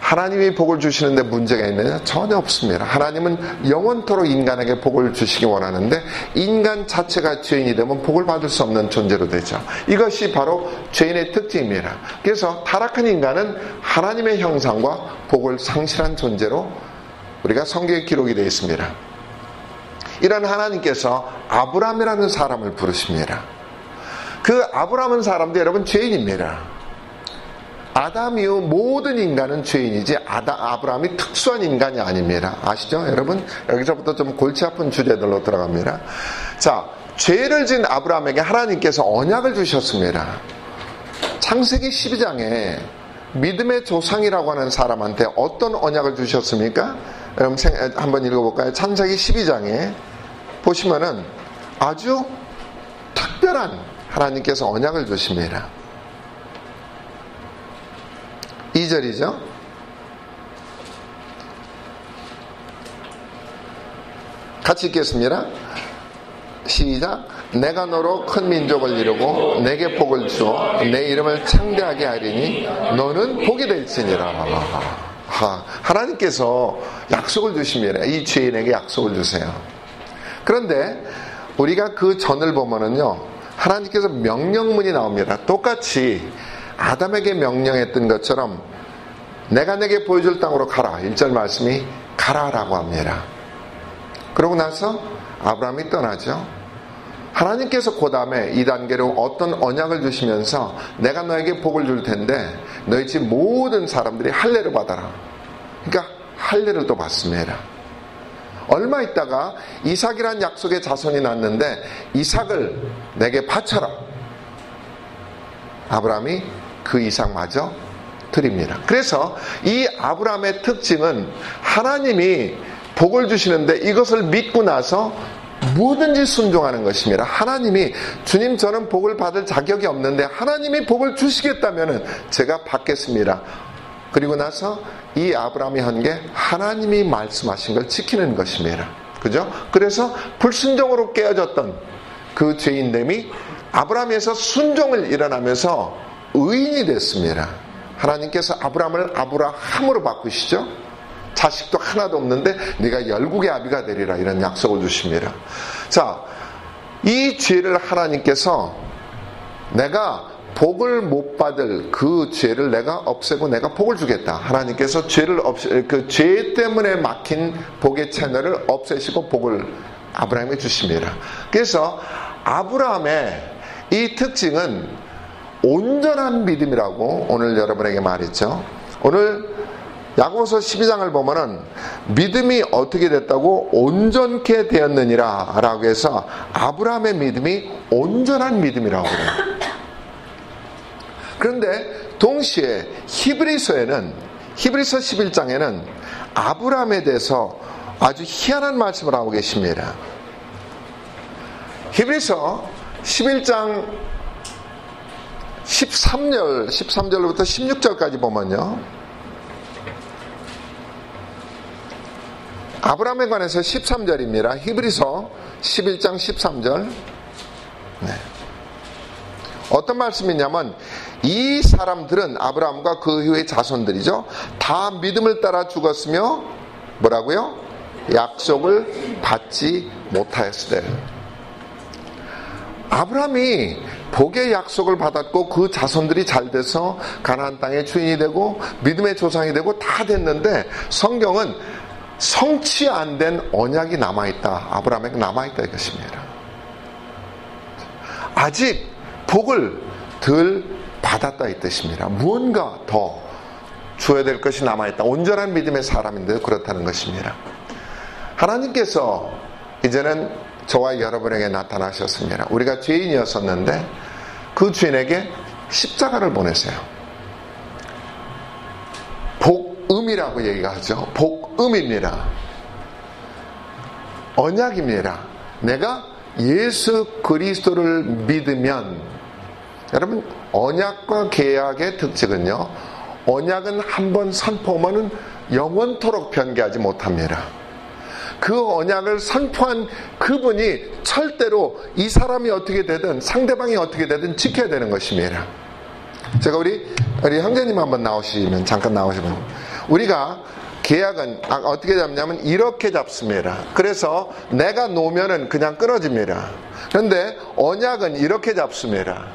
하나님이 복을 주시는데 문제가 있느냐? 전혀 없습니다. 하나님은 영원토록 인간에게 복을 주시기 원하는데 인간 자체가 죄인이 되면 복을 받을 수 없는 존재로 되죠. 이것이 바로 죄인의 특징입니다. 그래서 타락한 인간은 하나님의 형상과 복을 상실한 존재로 우리가 성경에 기록이 되어 있습니다. 이런 하나님께서 아브람이라는 사람을 부르십니다. 그 아브람은 사람도, 여러분, 죄인입니다. 아담 이후 모든 인간은 죄인이지 아브람이 특수한 인간이 아닙니다. 아시죠, 여러분? 여기서부터 좀 골치 아픈 주제들로 들어갑니다. 자, 죄를 지은 아브람에게 하나님께서 언약을 주셨습니다. 창세기 12장에 믿음의 조상이라고 하는 사람한테 어떤 언약을 주셨습니까? 여러분, 한번 읽어볼까요? 창세기 12장에 보시면은 아주 특별한 하나님께서 언약을 주십니다. 2절이죠. 같이 읽겠습니다. 시작. 내가 너로 큰 민족을 이루고 내게 복을 주어 내 이름을 창대하게 하리니 너는 복이 될지니라. 하나님께서 약속을 주십니다. 이 죄인에게 약속을 주세요. 그런데 우리가 그 전을 보면은요, 하나님께서 명령문이 나옵니다. 똑같이 아담에게 명령했던 것처럼 내가 내게 보여줄 땅으로 가라. 1절 말씀이 가라라고 합니다. 그러고 나서 아브라함이 떠나죠. 하나님께서 그 다음에 2단계로 어떤 언약을 주시면서 내가 너에게 복을 줄 텐데 너희 집 모든 사람들이 할례를 받아라. 그러니까 할례를 또 받습니다. 얼마 있다가 이삭이란 약속의 자손이 났는데 이삭을 내게 바쳐라. 아브라함이 그 이삭마저 드립니다. 그래서 이 아브라함의 특징은 하나님이 복을 주시는데 이것을 믿고 나서 뭐든지 순종하는 것입니다. 하나님이 주님 저는 복을 받을 자격이 없는데 하나님이 복을 주시겠다면 제가 받겠습니다. 그리고 나서 이 아브라함이 한 게 하나님이 말씀하신 걸 지키는 것입니다. 그죠? 그래서 불순종으로 깨어졌던 그 죄인됨이 아브라함에서 순종을 일어나면서 의인이 됐습니다. 하나님께서 아브라함을 아브라함으로 바꾸시죠. 자식도 하나도 없는데 네가 열국의 아비가 되리라 이런 약속을 주십니다. 자, 이 죄를 하나님께서 내가 복을 못 받을 그 죄를 내가 없애고 내가 복을 주겠다. 하나님께서 그 죄 때문에 막힌 복의 채널을 없애시고 복을 아브라함에 주십니다. 그래서 아브라함의 이 특징은 온전한 믿음이라고 오늘 여러분에게 말했죠. 오늘 야고보서 12장을 보면은 믿음이 어떻게 됐다고 온전케 되었느니라 라고 해서 아브라함의 믿음이 온전한 믿음이라고 그래요. 그런데 동시에 히브리서 11장에는 아브라함에 대해서 아주 희한한 말씀을 하고 계십니다. 히브리서 11장 13절로부터 16절까지 보면요. 아브라함에 관해서 13절입니다. 히브리서 11장 13절. 네. 어떤 말씀이냐면 이 사람들은 아브라함과 그 후의 자손들이죠. 다 믿음을 따라 죽었으며 뭐라고요? 약속을 받지 못하였을 때. 아브라함이 복의 약속을 받았고 그 자손들이 잘 돼서 가나안 땅의 주인이 되고 믿음의 조상이 되고 다 됐는데 성경은 성취 안 된 언약이 남아있다. 아브라함에게 남아있다 이것입니다. 아직 복을 덜 받았다 이 뜻입니다. 무언가 더 줘야 될 것이 남아있다. 온전한 믿음의 사람인데도 그렇다는 것입니다. 하나님께서 이제는 저와 여러분에게 나타나셨습니다. 우리가 죄인이었었는데 그 죄인에게 십자가를 보내세요. 복음이라고 얘기하죠. 복음입니다. 언약입니다. 내가 예수 그리스도를 믿으면 여러분 언약과 계약의 특징은요. 언약은 한번 선포하면 영원토록 변개하지 못합니다. 그 언약을 선포한 그분이 절대로 이 사람이 어떻게 되든 상대방이 어떻게 되든 지켜야 되는 것입니다. 제가 우리 형제님 한번 잠깐 나오시면 우리가 계약은 어떻게 잡냐면 이렇게 잡습니다. 그래서 내가 놓으면은 그냥 끊어집니다. 그런데 언약은 이렇게 잡습니다.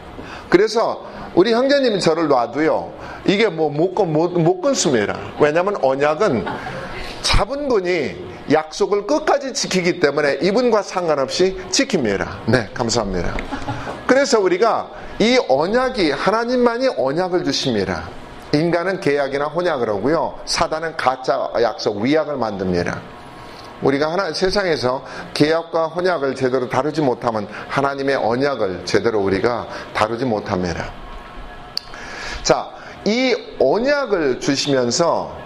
그래서 우리 형제님이 저를 놔도요. 이게 못 끊습니다. 왜냐하면 언약은 잡은 분이 약속을 끝까지 지키기 때문에 이분과 상관없이 지킵니다. 네, 감사합니다. 그래서 우리가 이 언약이 하나님만이 언약을 주십니다. 인간은 계약이나 혼약을 하고요. 사단은 가짜 약속, 위약을 만듭니다. 우리가 세상에서 계약과 혼약을 제대로 다루지 못하면 하나님의 언약을 제대로 우리가 다루지 못합니다. 자, 이 언약을 주시면서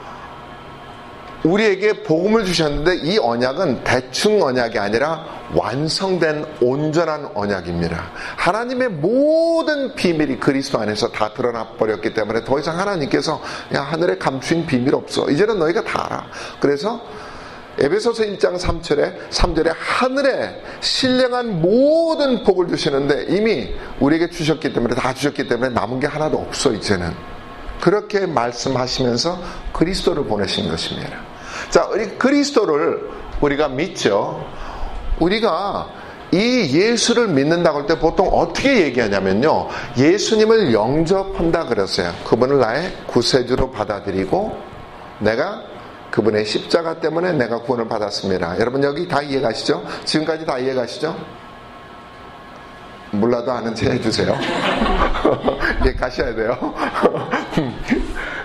우리에게 복음을 주셨는데 이 언약은 대충 언약이 아니라 완성된 온전한 언약입니다. 하나님의 모든 비밀이 그리스도 안에서 다 드러나버렸기 때문에 더 이상 하나님께서 야 하늘에 감추인 비밀 없어. 이제는 너희가 다 알아. 그래서 에베소서 1장 3절에 하늘에 신령한 모든 복을 주시는데 이미 우리에게 주셨기 때문에 다 주셨기 때문에 남은 게 하나도 없어 이제는. 그렇게 말씀하시면서 그리스도를 보내신 것입니다. 자, 우리 그리스도를 우리가 믿죠. 우리가 이 예수를 믿는다고 할 때 보통 어떻게 얘기하냐면요. 예수님을 영접한다 그랬어요. 그분을 나의 구세주로 받아들이고 내가 그분의 십자가 때문에 내가 구원을 받았습니다. 여러분 여기 다 이해가시죠? 지금까지 다 이해가시죠? 몰라도 아는 체 해주세요. 예, 가셔야 돼요.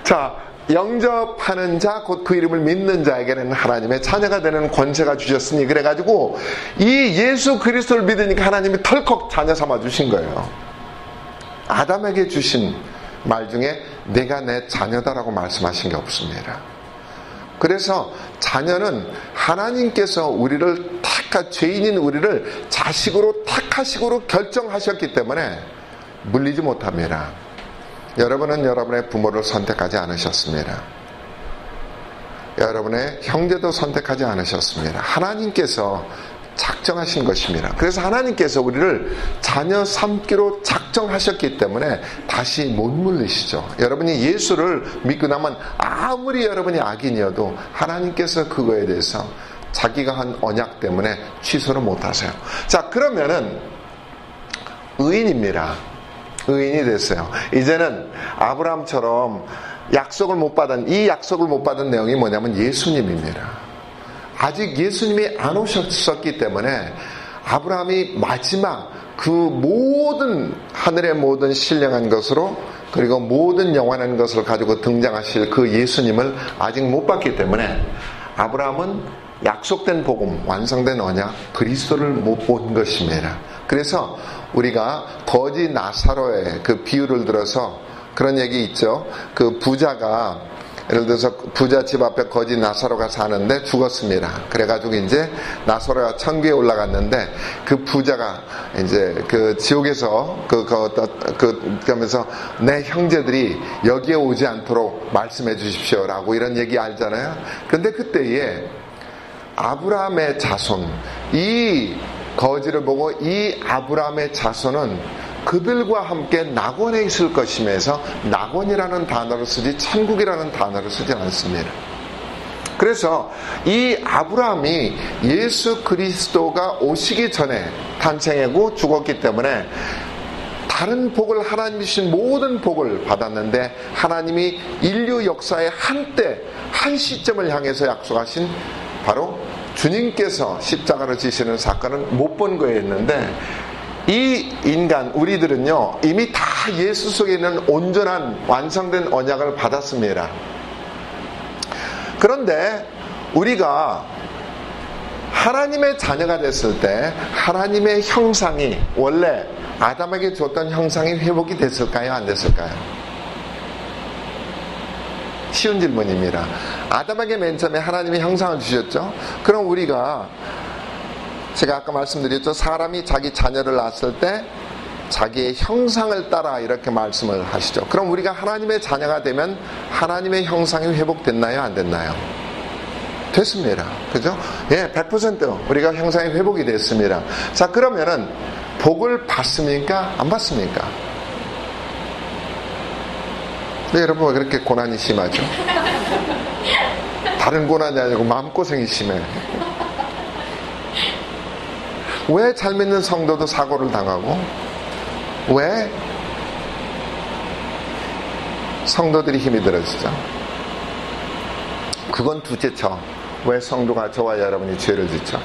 자, 영접하는 자, 곧 그 이름을 믿는 자에게는 하나님의 자녀가 되는 권세가 주셨으니, 그래가지고 이 예수 그리스도를 믿으니까 하나님이 털컥 자녀 삼아 주신 거예요. 아담에게 주신 말 중에 내가 내 자녀다라고 말씀하신 게 없습니다. 그래서 자녀는 하나님께서 우리를 탁, 죄인인 우리를 자식으로 탁하식으로 결정하셨기 때문에 물리지 못합니다. 여러분은 여러분의 부모를 선택하지 않으셨습니다. 여러분의 형제도 선택하지 않으셨습니다. 하나님께서 작정하신 것입니다. 그래서 하나님께서 우리를 자녀 삼기로 작정하셨기 때문에 다시 못 물리시죠. 여러분이 예수를 믿고 나면 아무리 여러분이 악인이어도 하나님께서 그거에 대해서 자기가 한 언약 때문에 취소를 못하세요. 자, 그러면은 의인입니다. 의인이 됐어요. 이제는 아브라함처럼 약속을 못 받은, 이 약속을 못 받은 내용이 뭐냐면 예수님입니다. 아직 예수님이 안 오셨었기 때문에 아브라함이 마지막 그 모든 하늘의 모든 신령한 것으로 그리고 모든 영원한 것을 가지고 등장하실 그 예수님을 아직 못 봤기 때문에 아브라함은 약속된 복음, 완성된 언약, 그리스도를 못 본 것입니다. 그래서 우리가 거지 나사로의 그 비유를 들어서 그런 얘기 있죠. 그 부자가 예를 들어서 부자 집 앞에 거지 나사로가 사는데 죽었습니다. 그래가지고 이제 나사로가 천국에 올라갔는데 그 부자가 이제 그 지옥에서 그러면서 내 형제들이 여기에 오지 않도록 말씀해 주십시오라고 이런 얘기 알잖아요. 근데 그때에 아브라함의 자손, 이 거지를 보고 이 아브라함의 자손은 그들과 함께 낙원에 있을 것이면서 낙원이라는 단어를 쓰지 천국이라는 단어를 쓰지 않습니다. 그래서 이 아브라함이 예수 그리스도가 오시기 전에 탄생하고 죽었기 때문에 다른 복을, 하나님이 주신 모든 복을 받았는데 하나님이 인류 역사의 한때 한 시점을 향해서 약속하신 바로 주님께서 십자가를 지시는 사건은 못 본 거였는데, 이 인간 우리들은요 이미 다 예수 속에 있는 온전한 완성된 언약을 받았습니다. 그런데 우리가 하나님의 자녀가 됐을 때 하나님의 형상이 원래 아담에게 줬던 형상이 회복이 됐을까요, 안 됐을까요? 쉬운 질문입니다. 아담에게 맨 처음에 하나님의 형상을 주셨죠. 그럼 우리가, 제가 아까 말씀드렸죠. 사람이 자기 자녀를 낳았을 때 자기의 형상을 따라 이렇게 말씀을 하시죠. 그럼 우리가 하나님의 자녀가 되면 하나님의 형상이 회복됐나요, 안 됐나요? 됐습니다. 그죠? 예, 100% 우리가 형상이 회복이 됐습니다. 자, 그러면은 복을 받습니까, 안 받습니까? 네, 여러분 왜 그렇게 고난이 심하죠? 다른 고난이 아니고 마음고생이 심해. 왜 잘 믿는 성도도 사고를 당하고, 왜 성도들이 힘이 들어지죠? 그건 둘째쳐. 왜 성도가 저와 여러분이 죄를 짓죠?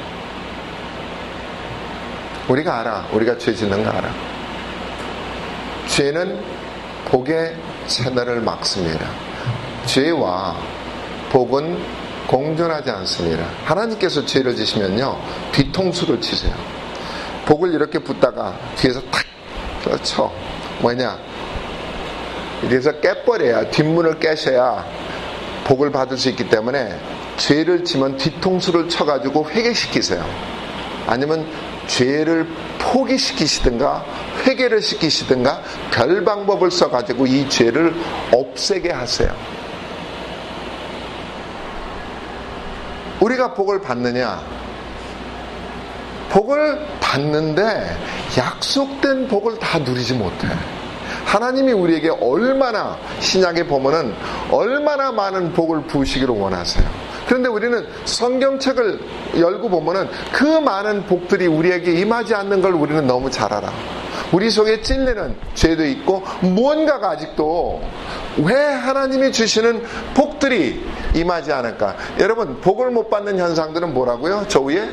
우리가 알아. 우리가 죄 짓는 거 알아. 죄는 복의 채널을 막습니다. 죄와 복은 공존하지 않습니다. 하나님께서 죄를 지시면요 뒤통수를 치세요. 복을 이렇게 붙다가 뒤에서 탁 쳐. 왜냐? 이래서 깨버려야, 뒷문을 깨셔야 복을 받을 수 있기 때문에 죄를 치면 뒤통수를 쳐가지고 회개시키세요. 아니면 죄를 포기시키시든가 회개를 시키시든가 별 방법을 써가지고 이 죄를 없애게 하세요. 우리가 복을 받느냐? 복을 받는데 약속된 복을 다 누리지 못해. 하나님이 우리에게 얼마나, 신약의 보면은 얼마나 많은 복을 부으시기를 원하세요. 그런데 우리는 성경책을 열고 보면은 그 많은 복들이 우리에게 임하지 않는 걸 우리는 너무 잘 알아. 우리 속에 찔리는 죄도 있고 무언가가 아직도 왜 하나님이 주시는 복들이 임하지 않을까? 여러분, 복을 못 받는 현상들은 뭐라고요? 저 위에?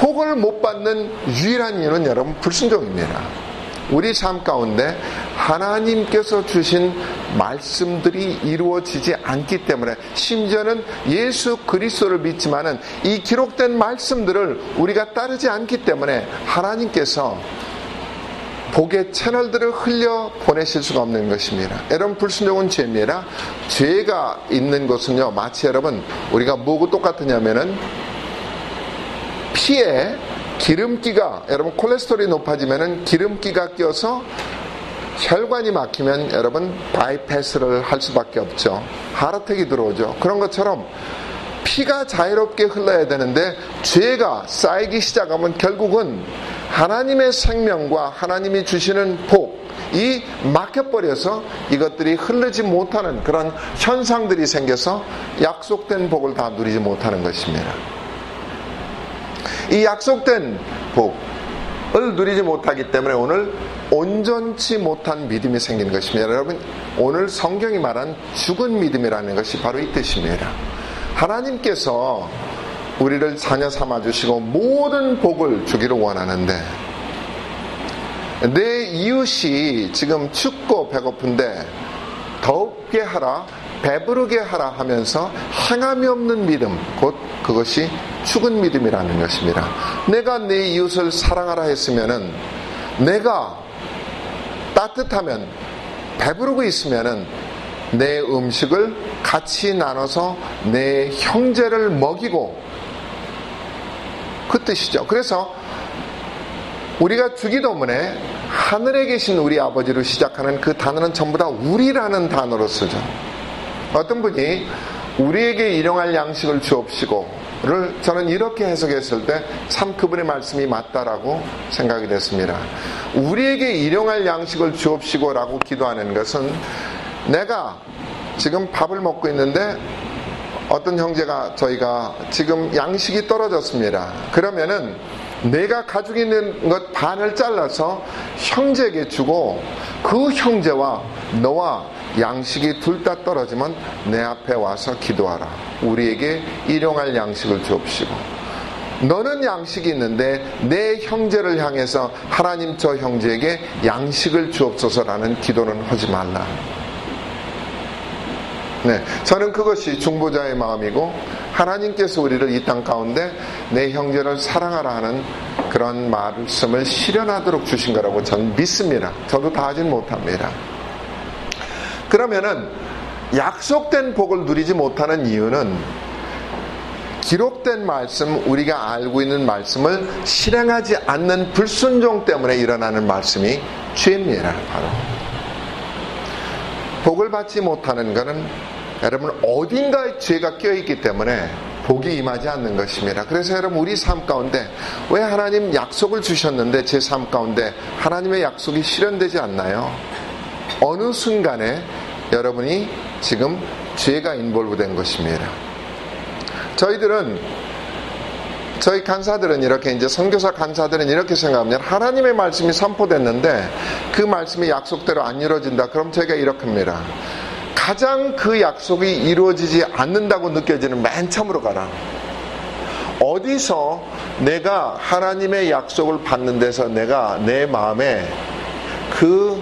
복을 못 받는 유일한 이유는 여러분 불순종입니다. 우리 삶 가운데 하나님께서 주신 말씀들이 이루어지지 않기 때문에, 심지어는 예수 그리스도를 믿지만은 이 기록된 말씀들을 우리가 따르지 않기 때문에 하나님께서 복의 채널들을 흘려 보내실 수가 없는 것입니다. 여러분 불순종은 죄입니다. 죄가 있는 것은요, 마치 여러분 우리가 뭐고 똑같으냐면은 피에 기름기가, 여러분 콜레스테롤이 높아지면은 기름기가 껴서 혈관이 막히면 여러분 바이패스를 할 수밖에 없죠. 하르텍이 들어오죠. 그런 것처럼 피가 자유롭게 흘러야 되는데 죄가 쌓이기 시작하면 결국은 하나님의 생명과 하나님이 주시는 복이 막혀버려서 이것들이 흐르지 못하는 그런 현상들이 생겨서 약속된 복을 다 누리지 못하는 것입니다. 이 약속된 복을 누리지 못하기 때문에 오늘 온전치 못한 믿음이 생기는 것입니다. 여러분 오늘 성경이 말한 죽은 믿음이라는 것이 바로 이 뜻입니다. 하나님께서 우리를 자녀 삼아주시고 모든 복을 주기를 원하는데 내 이웃이 지금 춥고 배고픈데 덥게 하라, 배부르게 하라 하면서 행함이 없는 믿음, 곧 그것이 죽은 믿음이라는 것입니다. 내가 내 이웃을 사랑하라 했으면은, 내가 따뜻하면, 배부르고 있으면은 내 음식을 같이 나눠서 내 형제를 먹이고, 그 뜻이죠. 그래서 우리가 주기도문에 하늘에 계신 우리 아버지로 시작하는 그 단어는 전부 다 우리라는 단어로 쓰죠. 어떤 분이 우리에게 일용할 양식을 주옵시고를 저는 이렇게 해석했을 때 참 그분의 말씀이 맞다라고 생각이 됐습니다. 우리에게 일용할 양식을 주옵시고라고 기도하는 것은, 내가 지금 밥을 먹고 있는데 어떤 형제가, 저희가 지금 양식이 떨어졌습니다. 그러면은 내가 가지고 있는 것 반을 잘라서 형제에게 주고, 그 형제와 너와 양식이 둘 다 떨어지면 내 앞에 와서 기도하라. 우리에게 일용할 양식을 주옵시고, 너는 양식이 있는데 내 형제를 향해서 하나님 저 형제에게 양식을 주옵소서라는 기도는 하지 말라. 네, 저는 그것이 중보자의 마음이고, 하나님께서 우리를 이 땅 가운데 내 형제를 사랑하라 하는 그런 말씀을 실현하도록 주신 거라고 저는 믿습니다. 저도 다 하진 못합니다. 그러면은 약속된 복을 누리지 못하는 이유는 기록된 말씀, 우리가 알고 있는 말씀을 실행하지 않는 불순종 때문에 일어나는 말씀이 죄입니다. 바로 복을 받지 못하는 것은 여러분 어딘가에 죄가 껴있기 때문에 복이 임하지 않는 것입니다. 그래서 여러분 우리 삶 가운데 왜 하나님 약속을 주셨는데 제 삶 가운데 하나님의 약속이 실현되지 않나요? 어느 순간에 여러분이 지금 죄가 인볼브된 것입니다. 저희 간사들은 이렇게, 이제 선교사 간사들은 이렇게 생각합니다. 하나님의 말씀이 선포됐는데 그 말씀이 약속대로 안 이루어진다. 그럼 저희가 이렇게 합니다. 가장 그 약속이 이루어지지 않는다고 느껴지는 맨 처음으로 가라. 어디서 내가 하나님의 약속을 받는 데서 내가 내 마음에 그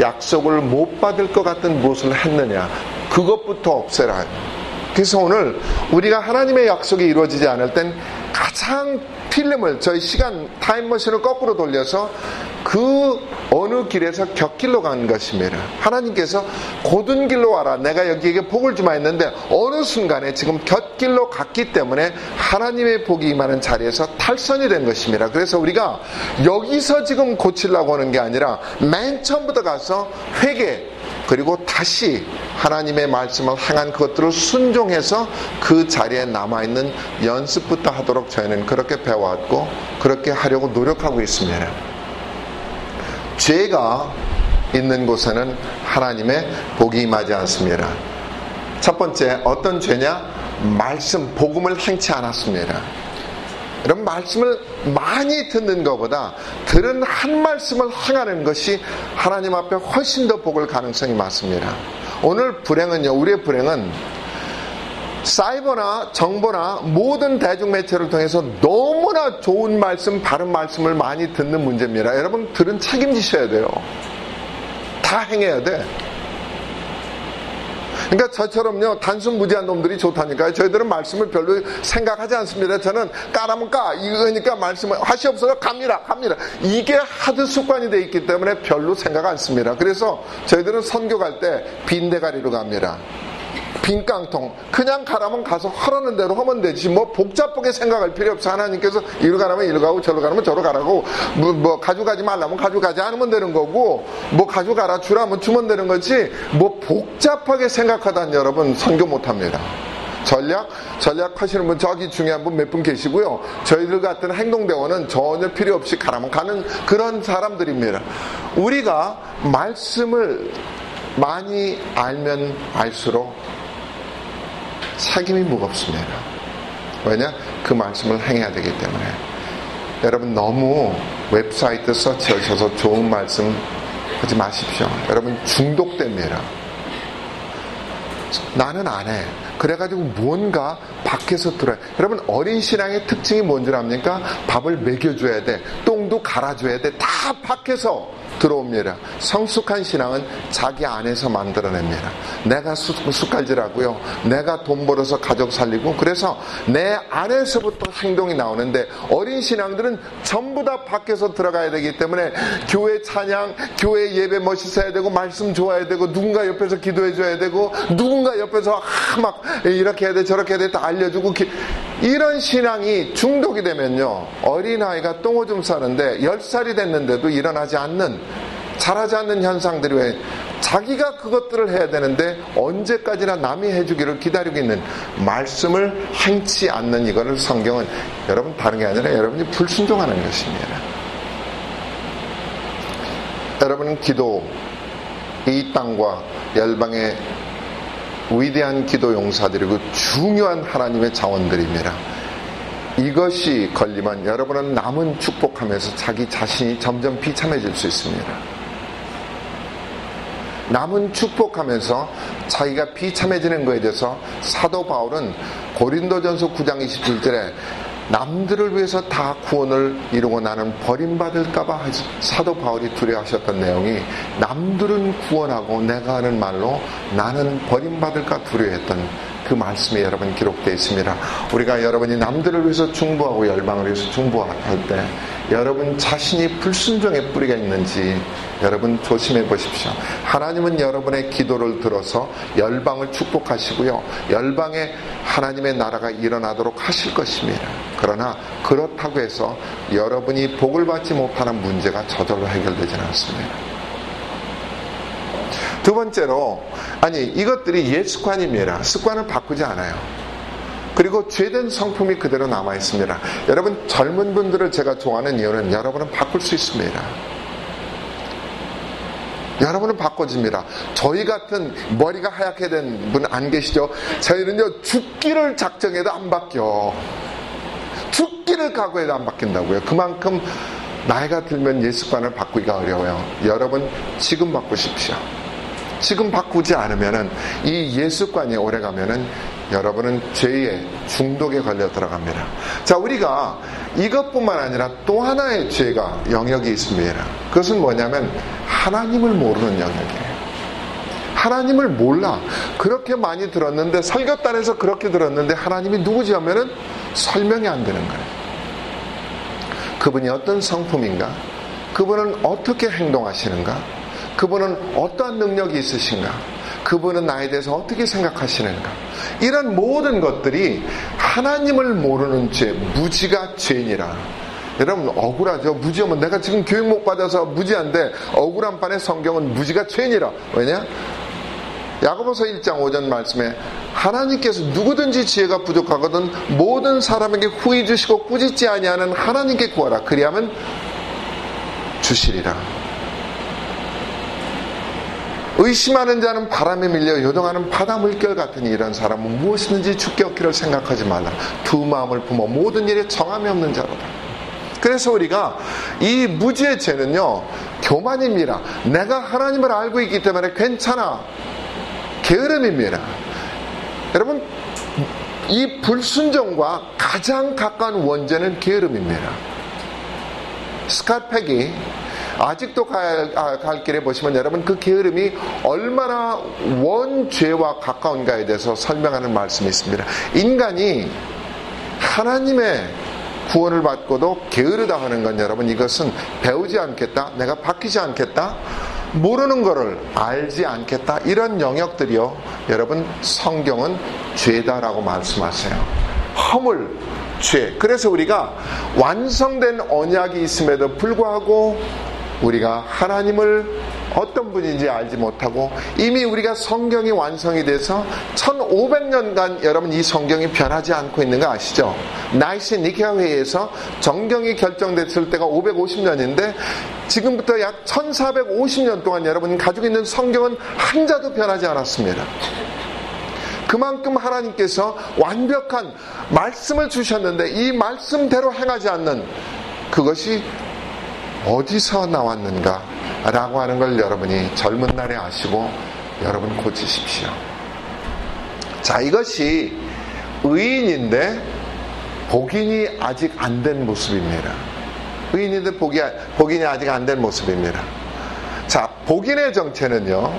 약속을 못 받을 것 같은 무엇을 했느냐, 그것부터 없애라. 그래서 오늘 우리가 하나님의 약속이 이루어지지 않을 땐 가장 필름을, 저희 시간 타임머신을 거꾸로 돌려서 그 어느 길에서 곁길로 간 것입니다. 하나님께서 곧은 길로 와라, 내가 여기에게 복을 주마 했는데 어느 순간에 지금 곁길로 갔기 때문에 하나님의 복이 임하는 자리에서 탈선이 된 것입니다. 그래서 우리가 여기서 지금 고치려고 하는 게 아니라 맨 처음부터 가서 회개, 그리고 다시 하나님의 말씀을 행한 그것들을 순종해서 그 자리에 남아있는 연습부터 하도록 저희는 그렇게 배워왔고 그렇게 하려고 노력하고 있습니다. 죄가 있는 곳에는 하나님의 복이 임하지 않습니다. 첫 번째, 어떤 죄냐? 말씀, 복음을 행치 않았습니다. 이런 말씀을 많이 듣는 것보다 들은 한 말씀을 행하는 것이 하나님 앞에 훨씬 더 복을 가능성이 많습니다. 오늘 불행은요, 우리의 불행은 사이버나 정보나 모든 대중매체를 통해서 너무나 좋은 말씀, 바른 말씀을 많이 듣는 문제입니다. 여러분, 들은 책임지셔야 돼요. 다 행해야 돼. 그러니까 저처럼요, 단순 무지한 놈들이 좋다니까요. 저희들은 말씀을 별로 생각하지 않습니다. 저는 까라면 까, 이거니까 말씀을 하시옵소서 갑니다. 이게 하드 습관이 돼 있기 때문에 별로 생각 안 씁니다. 그래서 저희들은 선교 갈 때 빈 대가리로 갑니다. 빈 깡통. 그냥 가라면 가서 하라는 대로 하면 되지. 뭐 복잡하게 생각할 필요 없어. 하나님께서 이리 가라면 이리 가고 저로 가라면 저로 가라고, 뭐 가져가지 말라면 가져가지 않으면 되는 거고, 뭐 가져가라 주라면 주면 되는 거지. 뭐 복잡하게 생각하다니 여러분 선교 못합니다. 전략 하시는 분, 저기 중요한 분 몇 분 계시고요. 저희들 같은 행동대원은 전혀 필요 없이 가라면 가는 그런 사람들입니다. 우리가 말씀을 많이 알면 알수록 책임이 무겁습니다. 왜냐? 그 말씀을 행해야 되기 때문에. 여러분, 너무 웹사이트 서치하셔서 좋은 말씀 하지 마십시오. 여러분, 중독됩니다. 나는 안 해. 그래가지고 뭔가 밖에서 들어요. 여러분, 어린 신앙의 특징이 뭔 줄 압니까? 밥을 먹여줘야 돼. 똥도 갈아줘야 돼. 다 밖에서 들어옵니다. 성숙한 신앙은 자기 안에서 만들어냅니다. 내가 숟갈질하고요, 내가 돈 벌어서 가족 살리고, 그래서 내 안에서부터 행동이 나오는데, 어린 신앙들은 전부 다 밖에서 들어가야 되기 때문에 교회 찬양, 교회 예배 멋있어야 되고, 말씀 좋아야 되고, 누군가 옆에서 기도해줘야 되고, 누군가 옆에서 막 이렇게 해야 돼 저렇게 해야 돼 다 알려주고, 이런 신앙이 중독이 되면요, 어린아이가 똥오줌 싸는데 10살이 됐는데도 일어나지 않는, 잘하지 않는 현상들이, 왜 자기가 그것들을 해야 되는데 언제까지나 남이 해주기를 기다리고 있는, 말씀을 행치 않는, 이거를 성경은 여러분 다른 게 아니라 여러분이 불순종하는 것입니다. 여러분은 기도, 이 땅과 열방의 위대한 기도 용사들이고 중요한 하나님의 자원들입니다. 이것이 걸리면 여러분은 남은 축복하면서 자기 자신이 점점 비참해질 수 있습니다. 남은 축복하면서 자기가 비참해지는 것에 대해서 사도 바울은 고린도전서 9장 27절에 남들을 위해서 다 구원을 이루고 나는 버림받을까봐 사도 바울이 두려워하셨던 내용이, 남들은 구원하고 내가 하는 말로 나는 버림받을까 두려워했던 그 말씀이 여러분 기록되어 있습니다. 우리가 여러분이 남들을 위해서 중보하고 열방을 위해서 중보할 때 여러분 자신이 불순종의 뿌리가 있는지 여러분 조심해 보십시오. 하나님은 여러분의 기도를 들어서 열방을 축복하시고요, 열방에 하나님의 나라가 일어나도록 하실 것입니다. 그러나 그렇다고 해서 여러분이 복을 받지 못하는 문제가 저절로 해결되지는 않습니다. 두 번째로, 이것들이 옛 습관입니다. 습관을 바꾸지 않아요. 그리고 죄된 성품이 그대로 남아있습니다. 여러분, 젊은 분들을 제가 좋아하는 이유는 여러분은 바꿀 수 있습니다. 여러분은 바꿔집니다. 저희 같은 머리가 하얗게 된 분 안 계시죠? 저희는요, 죽기를 작정해도 안 바뀌어. 죽기를 각오해도 안 바뀐다고요. 그만큼 나이가 들면 옛 습관을 바꾸기가 어려워요. 여러분, 지금 바꾸십시오. 지금 바꾸지 않으면은 이 예습관이 오래가면은 여러분은 죄의 중독에 걸려 들어갑니다. 자, 우리가 이것뿐만 아니라 또 하나의 죄가 영역이 있습니다. 그것은 뭐냐면 하나님을 모르는 영역이에요. 하나님을 몰라. 그렇게 많이 들었는데, 설교단에서 그렇게 들었는데 하나님이 누구지 하면은 설명이 안 되는 거예요. 그분이 어떤 성품인가? 그분은 어떻게 행동하시는가? 그분은 어떠한 능력이 있으신가? 그분은 나에 대해서 어떻게 생각하시는가? 이런 모든 것들이 하나님을 모르는 죄, 무지가 죄니라. 여러분, 억울하죠? 무지하면, 내가 지금 교육 못 받아서 무지한데 억울한 판에 성경은 무지가 죄니라. 왜냐? 야고보서 1장 5절 말씀에 하나님께서 누구든지 지혜가 부족하거든 모든 사람에게 후히 주시고 꾸짖지 아니하는 하나님께 구하라. 그리하면 주시리라. 의심하는 자는 바람에 밀려 요동하는 바다 물결 같으니 이런 사람은 무엇이든지 죽게 얻기를 생각하지 말라. 두 마음을 품어 모든 일에 정함이 없는 자로다. 그래서 우리가 이 무지의 죄는요, 교만입니다. 내가 하나님을 알고 있기 때문에 괜찮아. 게으름입니다. 여러분, 이 불순종과 가장 가까운 원죄는 게으름입니다. 스캇 팩이 아직도 갈 길에 보시면 여러분 그 게으름이 얼마나 원죄와 가까운가에 대해서 설명하는 말씀이 있습니다. 인간이 하나님의 구원을 받고도 게으르다 하는 건 여러분 이것은 배우지 않겠다, 내가 바뀌지 않겠다, 모르는 거를 알지 않겠다, 이런 영역들이요 여러분 성경은 죄다라고 말씀하세요. 허물, 죄. 그래서 우리가 완성된 언약이 있음에도 불구하고 우리가 하나님을 어떤 분인지 알지 못하고 이미 우리가 성경이 완성이 돼서 1500년간 여러분 이 성경이 변하지 않고 있는 거 아시죠? 나이시 니케아 회의에서 정경이 결정됐을 때가 550년인데 지금부터 약 1450년 동안 여러분 가지고 있는 성경은 한 자도 변하지 않았습니다. 그만큼 하나님께서 완벽한 말씀을 주셨는데 이 말씀대로 행하지 않는 그것이 어디서 나왔는가 라고 하는 걸 여러분이 젊은 날에 아시고 여러분 고치십시오. 자, 이것이 의인인데 복인이 아직 안 된 모습입니다. 의인인데 복인이 아직 안 된 모습입니다. 자, 복인의 정체는요,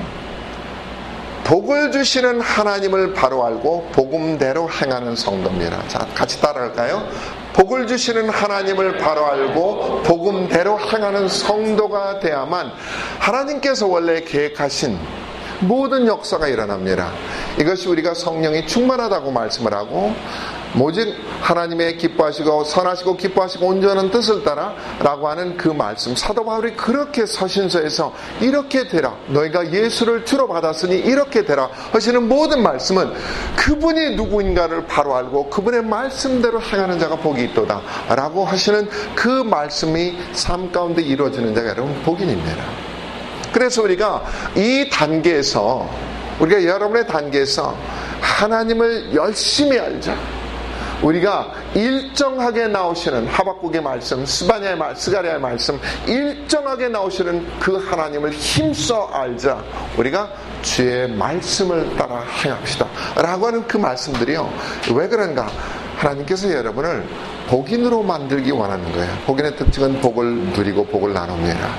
복을 주시는 하나님을 바로 알고 복음대로 행하는 성도입니다. 자, 같이 따라할까요? 복을 주시는 하나님을 바로 알고 복음대로 행하는 성도가 돼야만 하나님께서 원래 계획하신 모든 역사가 일어납니다. 이것이 우리가 성령이 충만하다고 말씀을 하고 모직 하나님의 기뻐하시고 선하시고 기뻐하시고 온전한 뜻을 따라 라고 하는 그 말씀, 사도 바울이 그렇게 서신서에서 이렇게 되라, 너희가 예수를 주로 받았으니 이렇게 되라 하시는 모든 말씀은 그분이 누구인가를 바로 알고 그분의 말씀대로 행하는 자가 복이 있도다 라고 하시는 그 말씀이 삶 가운데 이루어지는 자가 여러분 복인입니다. 그래서 우리가 이 단계에서, 우리가 여러분의 단계에서 하나님을 열심히 알자, 우리가 일정하게 나오시는 하박국의 말씀, 스가랴의 말씀, 일정하게 나오시는 그 하나님을 힘써 알자, 우리가 주의 말씀을 따라 행합시다 라고 하는 그 말씀들이요, 왜 그런가? 하나님께서 여러분을 복인으로 만들기 원하는 거예요. 복인의 특징은 복을 누리고 복을 나눕니다.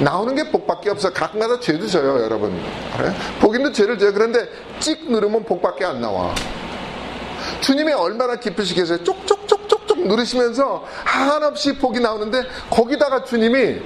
나오는 게 복밖에 없어. 가끔가다 죄도 져요, 여러분. 그래? 복인도 죄를 져요. 그런데 찍 누르면 복밖에 안 나와. 주님이 얼마나 기쁘시겠어요. 쪽쪽쪽쪽쪽 누르시면서 한없이 복이 나오는데 거기다가 주님이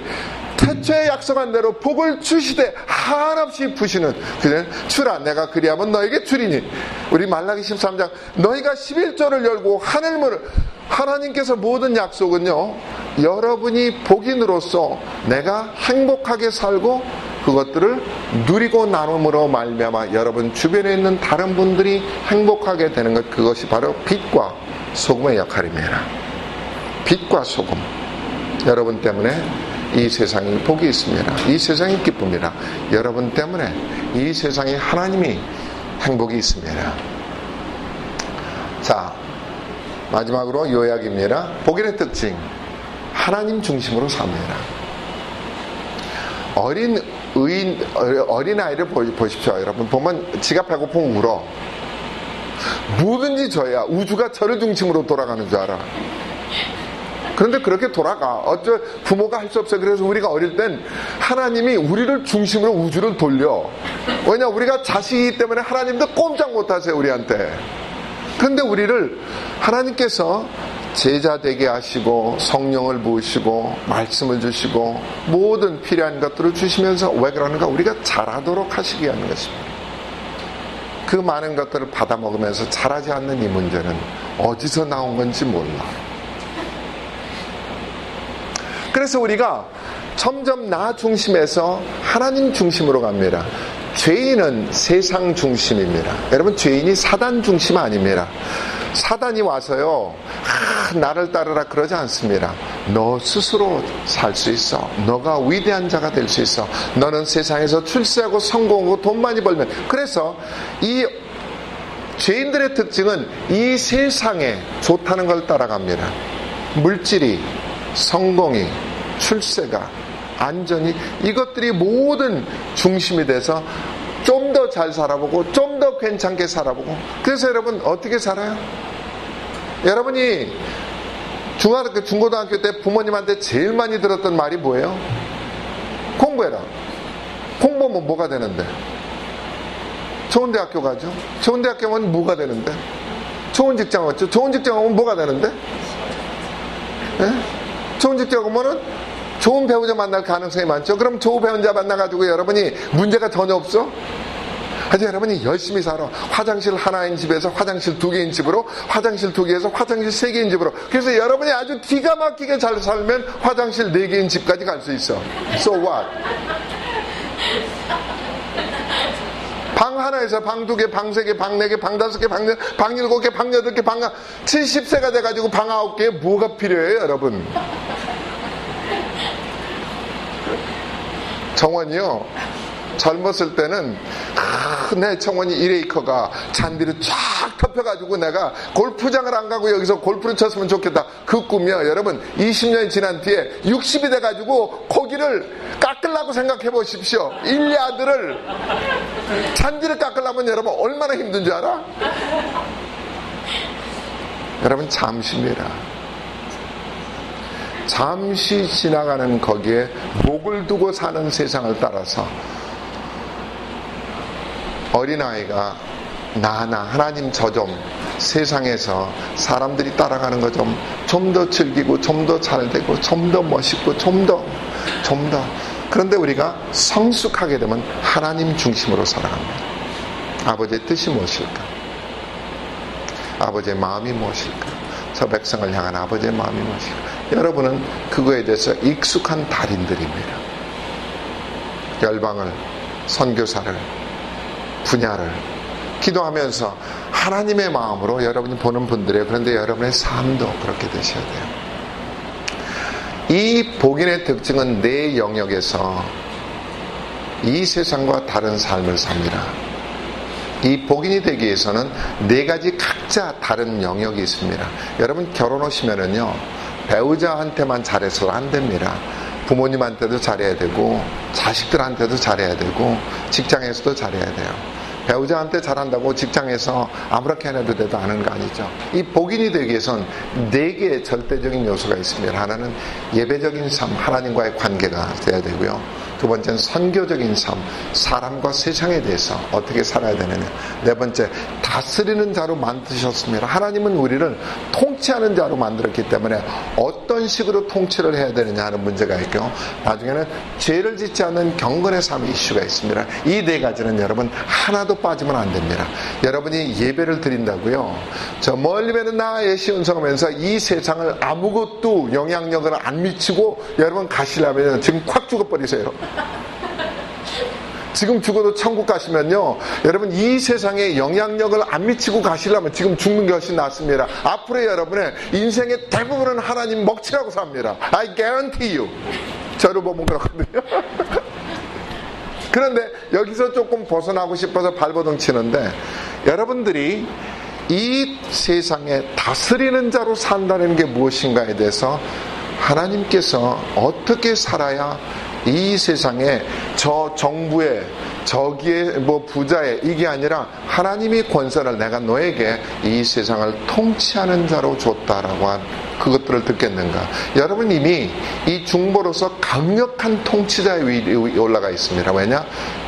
태초에 약속한 대로 복을 주시되 한없이 부시는, 그는 주라 내가 그리하면 너에게 주리니, 우리 말라기 13장 너희가 11절을 열고 하늘문을, 하나님께서 모든 약속은요 여러분이 복인으로서 내가 행복하게 살고 그것들을 누리고 나눔으로 말미암아 여러분 주변에 있는 다른 분들이 행복하게 되는 것, 그것이 바로 빛과 소금의 역할입니다. 빛과 소금, 여러분 때문에 이 세상이 복이 있습니다. 이 세상이 기쁩니다. 여러분 때문에 이 세상에 하나님이 행복이 있습니다. 자, 마지막으로 요약입니다. 복인의 특징, 하나님 중심으로 삽니다. 어린아이를 보십시오. 여러분 보면 지가 배고프면 울어. 뭐든지 저야, 우주가 저를 중심으로 돌아가는 줄 알아. 그런데 그렇게 돌아가. 어쩔 부모가 할 수 없어요. 그래서 우리가 어릴 땐 하나님이 우리를 중심으로 우주를 돌려. 왜냐, 우리가 자식이기 때문에 하나님도 꼼짝 못하세요, 우리한테. 그런데 우리를 하나님께서 제자 되게 하시고 성령을 부으시고 말씀을 주시고 모든 필요한 것들을 주시면서 왜 그러는가? 우리가 자라도록 하시기 위한 것입니다. 그 많은 것들을 받아 먹으면서 자라지 않는 이 문제는 어디서 나온 건지 몰라. 그래서 우리가 점점 나 중심에서 하나님 중심으로 갑니다. 죄인은 세상 중심입니다. 여러분 죄인이 사단 중심 아닙니다. 사단이 와서요, 나를 따르라 그러지 않습니다. 너 스스로 살 수 있어. 너가 위대한 자가 될 수 있어. 너는 세상에서 출세하고 성공하고 돈 많이 벌면. 그래서 이 죄인들의 특징은 이 세상에 좋다는 걸 따라갑니다. 물질이, 성공이, 출세가, 안전이, 이것들이 모든 중심이 돼서 좀 더 잘 살아보고 좀 좀 더 괜찮게 살아보고. 그래서 여러분 어떻게 살아요? 여러분이 중학교, 중고등학교 때 부모님한테 제일 많이 들었던 말이 뭐예요? 공부해라. 공부하면 뭐가 되는데? 좋은 대학교 가죠. 좋은 대학교 가면 뭐가 되는데? 좋은 직장 왔죠. 좋은 직장 오면 뭐가 되는데? 예? 좋은 직장 오면은 좋은 배우자 만날 가능성이 많죠. 그럼 좋은 배우자 만나가지고 여러분이 문제가 전혀 없어? 하여튼 여러분이 열심히 살아. 화장실 하나인 집에서 화장실 2개인 집으로, 화장실 2개에서 화장실 3개인 집으로. 그래서 여러분이 아주 기가 막히게 잘 살면 화장실 4개인 집까지 갈 수 있어. So what? 방 하나에서 방 2개, 방 3개, 방 4개, 방 5개, 방 7개, 방 8개, 방 70세가 돼가지고 방 9개에 뭐가 필요해요, 여러분? 정원이요, 젊었을 때는 내 정원이 1에이커가 잔디로 쫙 덮여가지고 내가 골프장을 안 가고 여기서 골프를 쳤으면 좋겠다, 그 꿈이요 여러분 20년이 지난 뒤에 60이 돼가지고 고기를 깎으려고 생각해 보십시오. 일리아드를, 잔디를 깎으려면 여러분 얼마나 힘든 줄 알아? 여러분 잠시입니다. 잠시 지나가는 거기에 목을 두고 사는 세상을 따라서 어린아이가 나나 하나님 저 좀, 세상에서 사람들이 따라가는 거 좀 더 즐기고, 좀 더 잘되고, 좀 더 멋있고, 좀 더. 그런데 우리가 성숙하게 되면 하나님 중심으로 살아갑니다. 아버지의 뜻이 무엇일까? 아버지의 마음이 무엇일까? 저 백성을 향한 아버지의 마음이 무엇일까? 여러분은 그거에 대해서 익숙한 달인들입니다. 열방을, 선교사를, 분야를 기도하면서 하나님의 마음으로 여러분이 보는 분들이에요. 그런데 여러분의 삶도 그렇게 되셔야 돼요. 이 복인의 특징은 내 영역에서 이 세상과 다른 삶을 삽니다. 이 복인이 되기 위해서는 네 가지 각자 다른 영역이 있습니다. 여러분 결혼하시면은요, 배우자한테만 잘해서는 안 됩니다. 부모님한테도 잘해야 되고, 자식들한테도 잘해야 되고, 직장에서도 잘해야 돼요. 배우자한테 잘한다고 직장에서 아무렇게 해놔도 돼도 아는 거 아니죠. 이 복인이 되기 위해서는 네 개의 절대적인 요소가 있습니다. 하나는 예배적인 삶, 하나님과의 관계가 돼야 되고요. 두 번째는 선교적인 삶, 사람과 세상에 대해서 어떻게 살아야 되느냐. 네 번째, 다스리는 자로 만드셨습니다. 하나님은 우리를 통치하는 자로 만들었기 때문에 어떤 식으로 통치를 해야 되느냐 하는 문제가 있고요. 나중에는 죄를 짓지 않는 경건의 삶의 이슈가 있습니다. 이 네 가지는 여러분 하나도 빠지면 안 됩니다. 여러분이 예배를 드린다고요, 저 멀리 뵈는 나의 시운성하면서 이 세상을 아무것도 영향력을 안 미치고 여러분 가시려면 지금 콱 죽어버리세요. 지금 죽어도 천국 가시면요, 여러분 이 세상에 영향력을 안 미치고 가시려면 지금 죽는 게 훨씬 낫습니다. 앞으로 여러분의 인생의 대부분은 하나님 먹칠하고 삽니다. I guarantee you. 저를 보면 그렇거든요. 그런데 여기서 조금 벗어나고 싶어서 발버둥 치는데, 여러분들이 이 세상에 다스리는 자로 산다는 게 무엇인가에 대해서 하나님께서 어떻게 살아야 이 세상에 저 정부에 저기에 뭐 부자에 이게 아니라 하나님이 권세를 내가 너에게 이 세상을 통치하는 자로 줬다라고 한 그것들을 듣겠는가. 여러분 이미 이 중보로서 강력한 통치자의 위에 올라가 있습니다. 왜냐?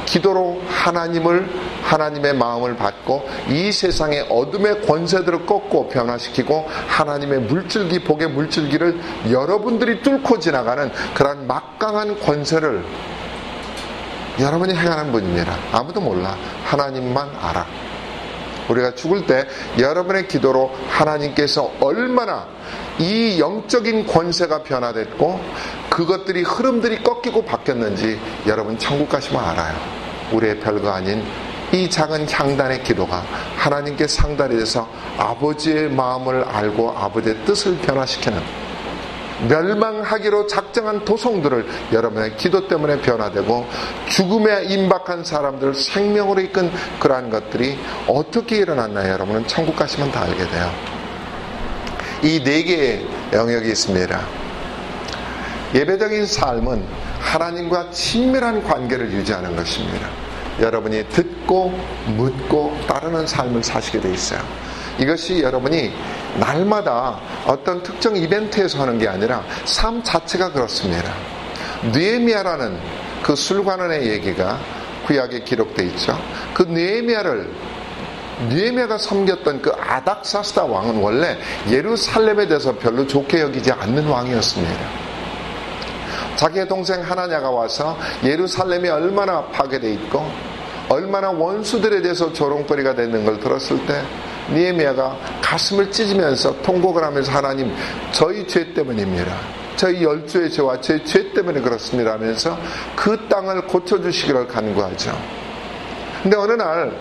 기도로 하나님의 마음을 받고 이 세상의 어둠의 권세들을 꺾고 변화시키고 하나님의 물줄기, 복의 물줄기를 여러분들이 뚫고 지나가는 그런 막강한 권세를 여러분이 행하는 분입니다. 아무도 몰라. 하나님만 알아. 우리가 죽을 때 여러분의 기도로 하나님께서 얼마나 이 영적인 권세가 변화됐고 그것들이, 흐름들이 꺾이고 바뀌었는지 여러분 천국 가시면 알아요. 우리의 별거 아닌 이 작은 향단의 기도가 하나님께 상달이 돼서 아버지의 마음을 알고 아버지의 뜻을 변화시키는, 멸망하기로 작정한 도성들을 여러분의 기도 때문에 변화되고 죽음에 임박한 사람들을 생명으로 이끈 그러한 것들이 어떻게 일어났나요? 여러분은 천국 가시면 다 알게 돼요. 이 네 개의 영역이 있습니다. 예배적인 삶은 하나님과 친밀한 관계를 유지하는 것입니다. 여러분이 듣고 묻고 따르는 삶을 사시게 돼 있어요. 이것이 여러분이 날마다 어떤 특정 이벤트에서 하는 게 아니라 삶 자체가 그렇습니다. 느헤미야라는 그 술관원의 얘기가 구약에 기록되어 있죠. 그 느헤미야가 섬겼던 그 아닥사스다 왕은 원래 예루살렘에 대해서 별로 좋게 여기지 않는 왕이었습니다. 자기의 동생 하나냐가 와서 예루살렘이 얼마나 파괴되어 있고 얼마나 원수들에 대해서 조롱거리가 되는 걸 들었을 때 느헤미야가 가슴을 찢으면서 통곡을 하면서 하나님, 저희 죄 때문입니다. 저희 열주의 죄와 제 죄 때문에 그렇습니다 하면서 그 땅을 고쳐주시기를 간구하죠. 근데 어느 날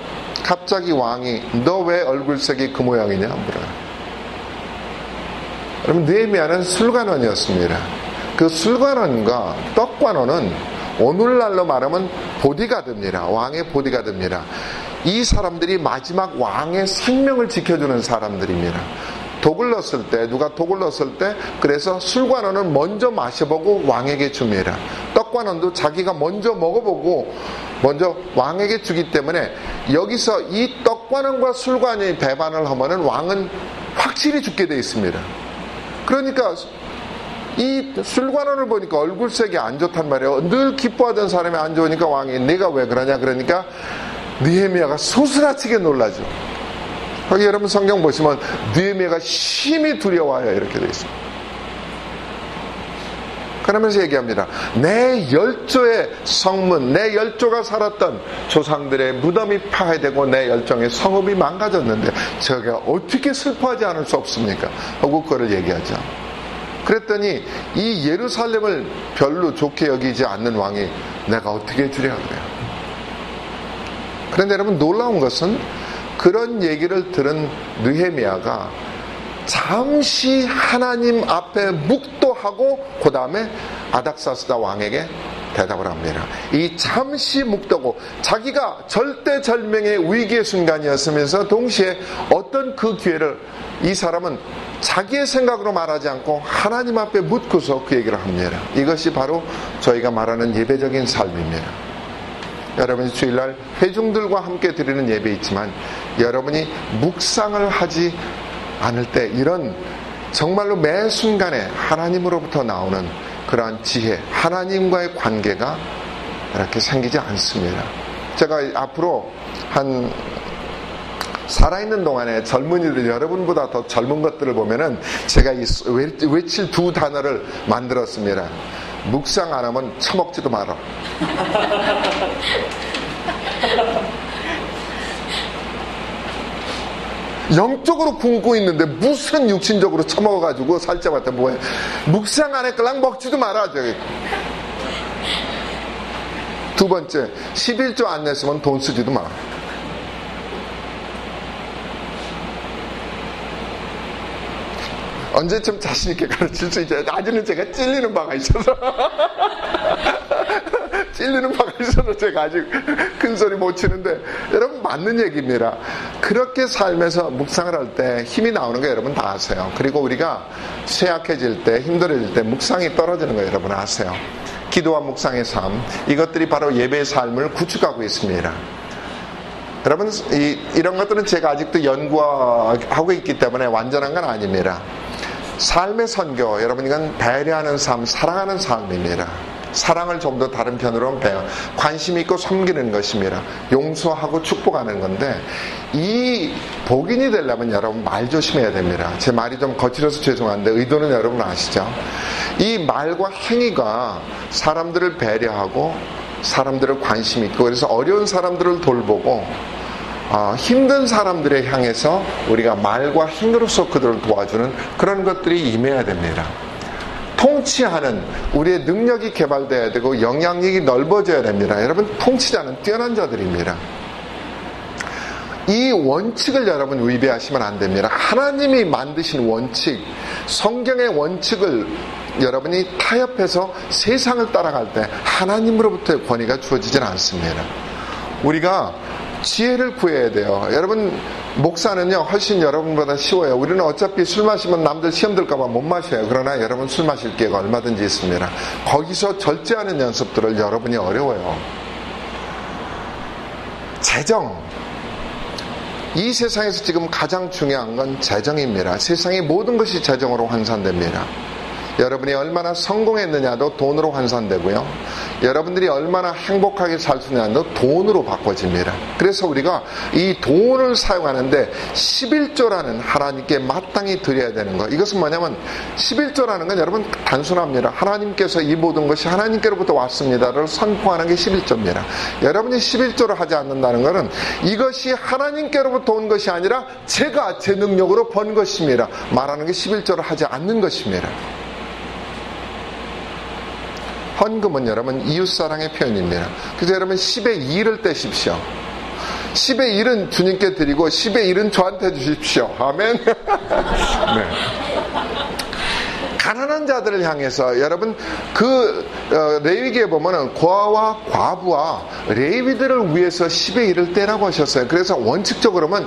갑자기 왕이 너 왜 얼굴색이 그 모양이냐 물어요. 여러분, 느헤미야는 술관원이었습니다. 그 술관원과 떡관원은 오늘날로 말하면 보디가드입니다. 왕의 보디가드입니다. 이 사람들이 마지막 왕의 생명을 지켜주는 사람들입니다. 누가 독을 넣었을 때 그래서 술관원은 먼저 마셔보고 왕에게 줍니다. 떡관원도 자기가 먼저 먹어보고 먼저 왕에게 주기 때문에 여기서 이 떡관원과 술관원이 배반을 하면은 왕은 확실히 죽게 돼 있습니다. 그러니까 이 술관원을 보니까 얼굴색이 안 좋단 말이에요. 늘 기뻐하던 사람이 안 좋으니까 왕이 내가 왜 그러냐 그러니까 느헤미야가 소스라치게 놀라죠. 거기 여러분 성경 보시면 느헤미야가 심히 두려워요 이렇게 되어 있습니다. 그러면서 얘기합니다. 내 열조의 성문, 내 열조가 살았던 조상들의 무덤이 파괴되고 내 열정의 성읍이 망가졌는데 저가 어떻게 슬퍼하지 않을 수 없습니까? 하고 그걸 얘기하죠. 그랬더니 이 예루살렘을 별로 좋게 여기지 않는 왕이 내가 어떻게 주랴 그래요. 그런데 여러분 놀라운 것은 그런 얘기를 들은 느헤미야가 잠시 하나님 앞에 묵도하고 그 다음에 아닥사스다 왕에게 대답을 합니다. 이 잠시 묵도고 자기가 절대절명의 위기의 순간이었으면서 동시에 어떤 그 기회를 이 사람은 자기의 생각으로 말하지 않고 하나님 앞에 묻고서 그 얘기를 합니다. 이것이 바로 저희가 말하는 예배적인 삶입니다. 여러분이 주일날 회중들과 함께 드리는 예배 있지만 여러분이 묵상을 하지 않을 때 이런 정말로 매 순간에 하나님으로부터 나오는 그러한 지혜, 하나님과의 관계가 이렇게 생기지 않습니다. 제가 앞으로 한 살아있는 동안에 젊은이들, 여러분보다 더 젊은 것들을 보면은 제가 이 외칠 두 단어를 만들었습니다. 묵상 안 하면 처먹지도 말아. 영적으로 굶고 있는데 무슨 육신적으로 처먹어가지고 살짝마다 뭐해. 묵상 안 했걸랑 먹지도 말아. 저기. 두 번째, 11조 안 냈으면 돈 쓰지도 마. 언제쯤 자신있게 가르칠 수 있어요. 낮에는 제가 찔리는 바가 있어서 제가 아직 큰 소리 못 치는데 여러분 맞는 얘기입니다. 그렇게 삶에서 묵상을 할 때 힘이 나오는 거 여러분 다 아세요. 그리고 우리가 쇠약해질 때 힘들어질 때 묵상이 떨어지는 거 여러분 아세요. 기도와 묵상의 삶, 이것들이 바로 예배의 삶을 구축하고 있습니다. 여러분 이런 것들은 제가 아직도 연구하고 있기 때문에 완전한 건 아닙니다. 삶의 선교, 여러분 이건 배려하는 삶, 사랑하는 삶입니다. 사랑을 좀 더 다른 편으로는 관심 있고 섬기는 것입니다. 용서하고 축복하는 건데 이 복인이 되려면 여러분 말 조심해야 됩니다. 제 말이 좀 거칠어서 죄송한데 의도는 여러분 아시죠? 이 말과 행위가 사람들을 배려하고 사람들을 관심 있고 그래서 어려운 사람들을 돌보고 힘든 사람들을 향해서 우리가 말과 행으로서 그들을 도와주는 그런 것들이 임해야 됩니다. 통치하는 우리의 능력이 개발되어야 되고 영향력이 넓어져야 됩니다. 여러분 통치자는 뛰어난 자들입니다. 이 원칙을 여러분 위배하시면 안 됩니다. 하나님이 만드신 원칙, 성경의 원칙을 여러분이 타협해서 세상을 따라갈 때 하나님으로부터의 권위가 주어지진 않습니다. 우리가 지혜를 구해야 돼요. 여러분 목사는요 훨씬 여러분보다 쉬워요. 우리는 어차피 술 마시면 남들 시험 들까봐 못 마셔요. 그러나 여러분 술 마실 기회가 얼마든지 있습니다. 거기서 절제하는 연습들을 여러분이 어려워요. 재정. 이 세상에서 지금 가장 중요한 건 재정입니다. 세상의 모든 것이 재정으로 환산됩니다. 여러분이 얼마나 성공했느냐도 돈으로 환산되고요, 여러분들이 얼마나 행복하게 살 수 있느냐도 돈으로 바꿔집니다. 그래서 우리가 이 돈을 사용하는데 11조라는 하나님께 마땅히 드려야 되는 것, 이것은 뭐냐면 11조라는 건 여러분 단순합니다. 하나님께서 이 모든 것이 하나님께로부터 왔습니다를 선포하는 게 11조입니다. 여러분이 11조를 하지 않는다는 것은 이것이 하나님께로부터 온 것이 아니라 제가 제 능력으로 번 것입니다 말하는 게 11조를 하지 않는 것입니다. 헌금은 여러분 이웃사랑의 표현입니다. 그래서 여러분 10의 2를 떼십시오. 10의 1은 주님께 드리고 10의 1은 저한테 주십시오. 아멘. 네. 가난한 자들을 향해서 여러분 레위기에 보면은 고아와 과부와 레위들을 위해서 10의 1을 떼라고 하셨어요. 그래서 원칙적으로는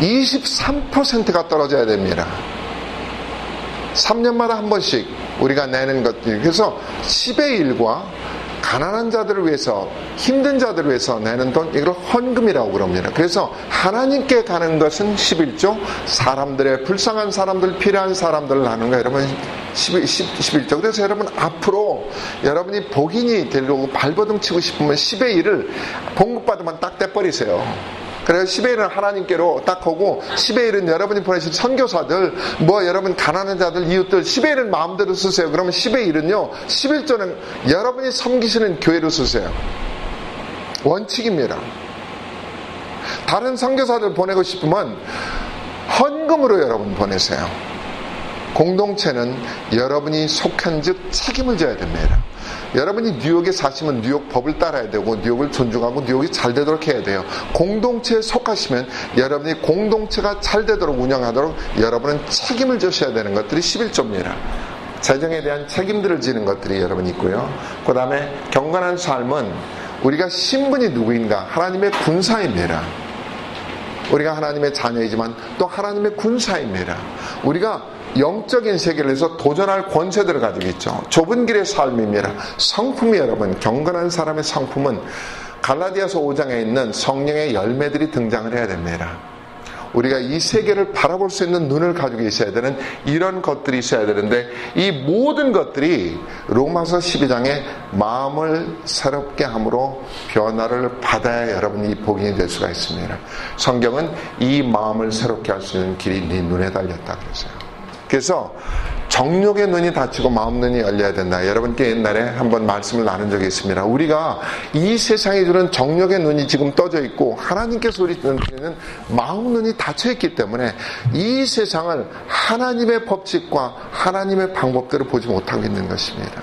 23%가 떨어져야 됩니다. 3년마다 한 번씩 우리가 내는 것들, 그래서 10의 1과 가난한 자들을 위해서, 힘든 자들을 위해서 내는 돈, 이걸 헌금이라고 그럽니다. 그래서 하나님께 가는 것은 11조, 사람들의 불쌍한 사람들, 필요한 사람들을 나누는 거, 여러분 11조. 그래서 여러분 앞으로 여러분이 복인이 되려고 발버둥 치고 싶으면 10의 1을 봉급받으면 딱 떼버리세요. 그래서 10의 1은 하나님께로 딱 하고, 10의 1은 여러분이 보내신 선교사들, 여러분 가난한 자들, 이웃들, 10의 1은 마음대로 쓰세요. 그러면 10의 1은요, 11조는 여러분이 섬기시는 교회로 쓰세요. 원칙입니다. 다른 선교사들 보내고 싶으면 헌금으로 여러분 보내세요. 공동체는 여러분이 속한 즉 책임을 져야 됩니다. 여러분이 뉴욕에 사시면 뉴욕 법을 따라야 되고, 뉴욕을 존중하고, 뉴욕이 잘 되도록 해야 돼요. 공동체에 속하시면 여러분이 공동체가 잘 되도록 운영하도록 여러분은 책임을 져셔야 되는 것들이 11조입니다. 재정에 대한 책임들을 지는 것들이 여러분 있고요. 그 다음에 경건한 삶은 우리가 신분이 누구인가, 하나님의 군사입니다. 우리가 하나님의 자녀이지만 또 하나님의 군사입니다. 우리가 영적인 세계를 해서 도전할 권세들을 가지고 있죠. 좁은 길의 삶입니다. 성품이 여러분, 경건한 사람의 성품은 갈라디아서 5장에 있는 성령의 열매들이 등장을 해야 됩니다. 우리가 이 세계를 바라볼 수 있는 눈을 가지고 있어야 되는 이런 것들이 있어야 되는데, 이 모든 것들이 로마서 12장에 마음을 새롭게 함으로 변화를 받아야 여러분이 복인이 될 수가 있습니다. 성경은 이 마음을 새롭게 할 수 있는 길이 네 눈에 달렸다 그랬어요. 그래서 정욕의 눈이 닫히고 마음 눈이 열려야 된다. 여러분께 옛날에 한번 말씀을 나눈 적이 있습니다. 우리가 이 세상에 주는 정욕의 눈이 지금 떠져 있고, 하나님께서 우리는 마음 눈이 닫혀 있기 때문에 이 세상을 하나님의 법칙과 하나님의 방법대로 보지 못하고 있는 것입니다.